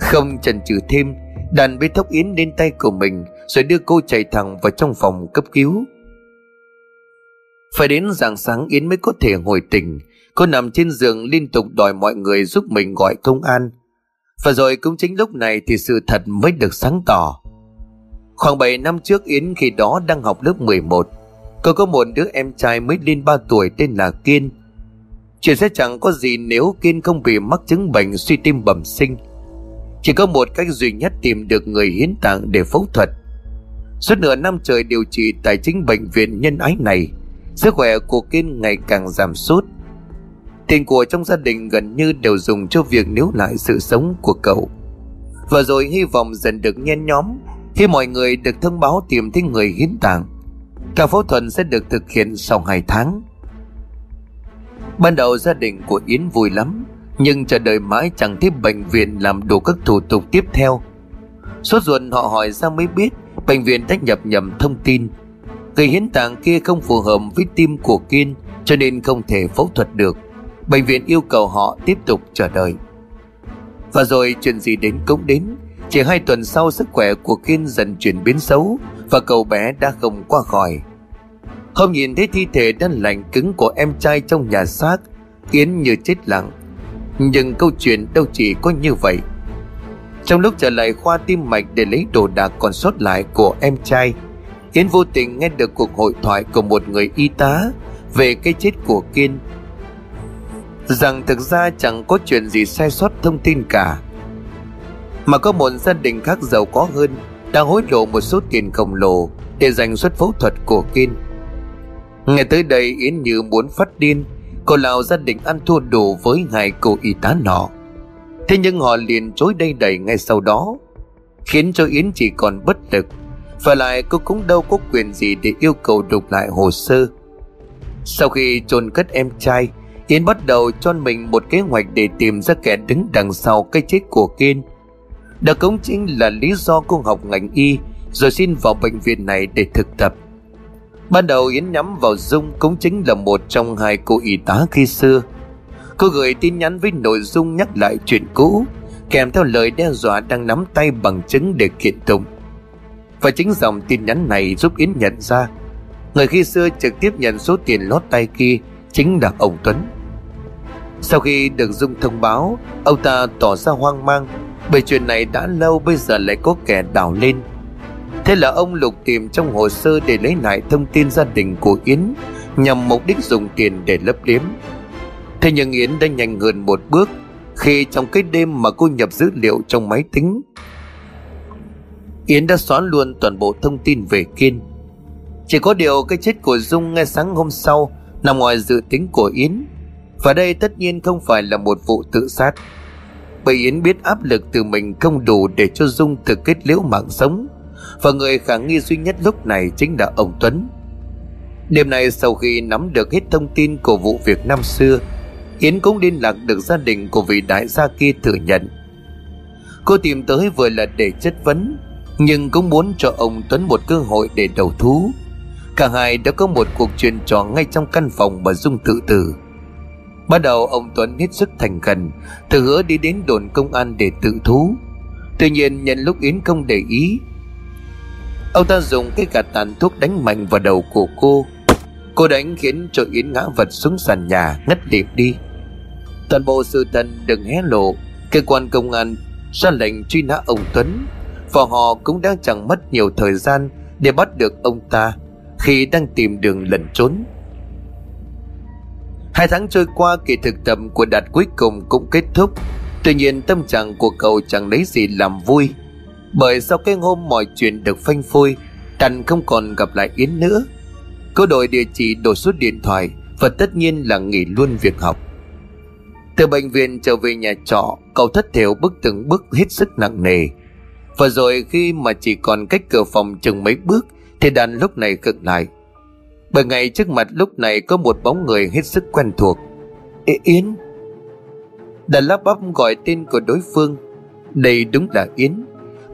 Không chần chừ thêm, Đạt bế thốc Yến lên tay của mình rồi đưa cô chạy thẳng vào trong phòng cấp cứu. Phải đến rạng sáng Yến mới có thể hồi tỉnh. Cô nằm trên giường liên tục đòi mọi người giúp mình gọi công an. Và rồi cũng chính lúc này thì sự thật mới được sáng tỏ. Khoảng 7 năm trước, Yến khi đó đang học lớp 11. Cô có một đứa em trai mới lên 3 tuổi tên là Kiên. Chuyện sẽ chẳng có gì nếu Kiên không bị mắc chứng bệnh suy tim bẩm sinh. Chỉ có một cách duy nhất, tìm được người hiến tạng để phẫu thuật. Suốt nửa năm trời điều trị tại chính bệnh viện Nhân Ái này, sức khỏe của Kiên ngày càng giảm sút. Tiền của trong gia đình gần như đều dùng cho việc níu lại sự sống của cậu. Và rồi hy vọng dần được nhen nhóm khi mọi người được thông báo tìm thấy người hiến tạng. Cả phẫu thuật sẽ được thực hiện sau 2 tháng. Ban đầu gia đình của Yến vui lắm, nhưng chờ đợi mãi chẳng thấy bệnh viện làm đủ các thủ tục tiếp theo. Sốt ruột họ hỏi ra mới biết bệnh viện đã nhập nhầm thông tin. Người hiến tạng kia không phù hợp với tim của Kiên, cho nên không thể phẫu thuật được. Bệnh viện yêu cầu họ tiếp tục chờ đợi. Và rồi chuyện gì đến cũng đến. Chỉ 2 tuần sau, sức khỏe của Kiên dần chuyển biến xấu và cậu bé đã không qua khỏi. Hôm nhìn thấy thi thể đã lạnh cứng của em trai trong nhà xác, Yến như chết lặng. Nhưng câu chuyện đâu chỉ có như vậy. Trong lúc trở lại khoa tim mạch để lấy đồ đạc còn sót lại của em trai, Yến vô tình nghe được cuộc hội thoại của một người y tá về cái chết của Kiên, rằng thực ra chẳng có chuyện gì sai sót thông tin cả, mà có một gia đình khác giàu có hơn đang hối lộ một số tiền khổng lồ để giành suất phẫu thuật của Kiên. Nghe tới đây, Yến như muốn phát điên. Cô lao gia đình ăn thua đủ với ngài cô y tá nọ. Thế nhưng họ liền chối đây đẩy ngay sau đó, khiến cho Yến chỉ còn bất lực. Và lại cô cũng đâu có quyền gì để yêu cầu đục lại hồ sơ. Sau khi chôn cất em trai, Yến bắt đầu cho mình một kế hoạch để tìm ra kẻ đứng đằng sau cái chết của Kiên. Đó cũng chính là lý do cô học ngành y rồi xin vào bệnh viện này để thực tập. Ban đầu Yến nhắm vào Dung, cũng chính là một trong 2 cô y tá khi xưa. Cô gửi tin nhắn với nội dung nhắc lại chuyện cũ, kèm theo lời đe dọa đang nắm tay bằng chứng để kiện tụng. Và chính dòng tin nhắn này giúp Yến nhận ra người khi xưa trực tiếp nhận số tiền lót tay kia chính là ông Tuấn. Sau khi được Dung thông báo, ông ta tỏ ra hoang mang bởi chuyện này đã lâu, bây giờ lại có kẻ đào lên. Thế là ông lục tìm trong hồ sơ để lấy lại thông tin gia đình của Yến nhằm mục đích dùng tiền để lấp liếm. Thế nhưng Yến đã nhanh hơn một bước khi trong cái đêm mà cô nhập dữ liệu trong máy tính, Yến đã xóa luôn toàn bộ thông tin về Kiên. Chỉ có điều cái chết của Dung ngay sáng hôm sau nằm ngoài dự tính của Yến. Và đây tất nhiên không phải là một vụ tự sát, bởi Yến biết áp lực từ mình không đủ để cho Dung thực kết liễu mạng sống. Và người khả nghi duy nhất lúc này chính là ông Tuấn. Đêm nay, sau khi nắm được hết thông tin của vụ việc năm xưa, Yến cũng liên lạc được gia đình của vị đại gia kia thừa nhận. Cô tìm tới vừa là để chất vấn, nhưng cũng muốn cho ông Tuấn một cơ hội để đầu thú. Cả hai đã có một cuộc chuyện trò ngay trong căn phòng mà Dung tự tử. Bắt đầu ông Tuấn hết sức thành khẩn, tự hứa đi đến đồn công an để tự thú. Tuy nhiên, nhân lúc Yến không để ý, ông ta dùng cái gạt tàn thuốc đánh mạnh vào đầu của cô. Cô đánh khiến cho Yến ngã vật xuống sàn nhà, ngất lịm đi. Toàn bộ sự thật đừng hé lộ. Cơ quan công an ra lệnh truy nã ông Tuấn, và họ cũng đang chẳng mất nhiều thời gian để bắt được ông ta khi đang tìm đường lẩn trốn. 2 tháng trôi qua, kỳ thực tập của Đạt cuối cùng cũng kết thúc. Tuy nhiên, tâm trạng của cậu chẳng lấy gì làm vui, bởi sau cái hôm mọi chuyện được phanh phui, Đạt không còn gặp lại Yến nữa. Cô đổi địa chỉ, đổi số điện thoại và tất nhiên là nghỉ luôn việc học. Từ bệnh viện trở về nhà trọ, cậu thất thểu bước từng bước hết sức nặng nề. Và rồi khi mà chỉ còn cách cửa phòng chừng mấy bước thì Đạt lúc này khựng lại, bởi ngay trước mặt lúc này có một bóng người hết sức quen thuộc. Yến. Đạt lắp bắp gọi tên của đối phương. Đây đúng là Yến.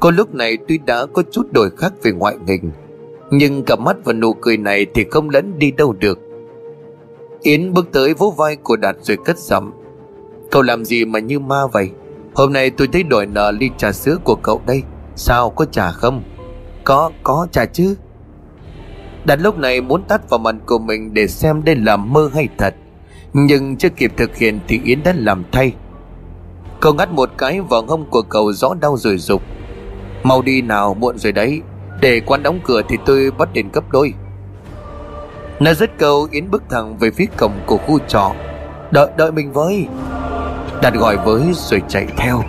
Cô lúc này tuy đã có chút đổi khác về ngoại hình, nhưng cặp mắt và nụ cười này thì không lẫn đi đâu được. Yến bước tới vỗ vai của Đạt rồi cất giọng: "Cậu làm gì mà như ma vậy? Hôm nay tôi thấy đòi nợ ly trà sữa của cậu đây. Sao, có trà không?" Có trà chứ." Đạt lúc này muốn tát vào mặt của mình để xem đây là mơ hay thật, nhưng chưa kịp thực hiện thì Yến đã làm thay. Cậu ngắt một cái vào hông của cậu rõ đau rồi rục: "Mau đi nào, muộn rồi đấy. Để quán đóng cửa thì tôi bắt đền gấp đôi." Nói dứt câu, Yến bước thẳng về phía cổng của khu trọ. "Đợi mình với." Đạt gọi với rồi chạy theo.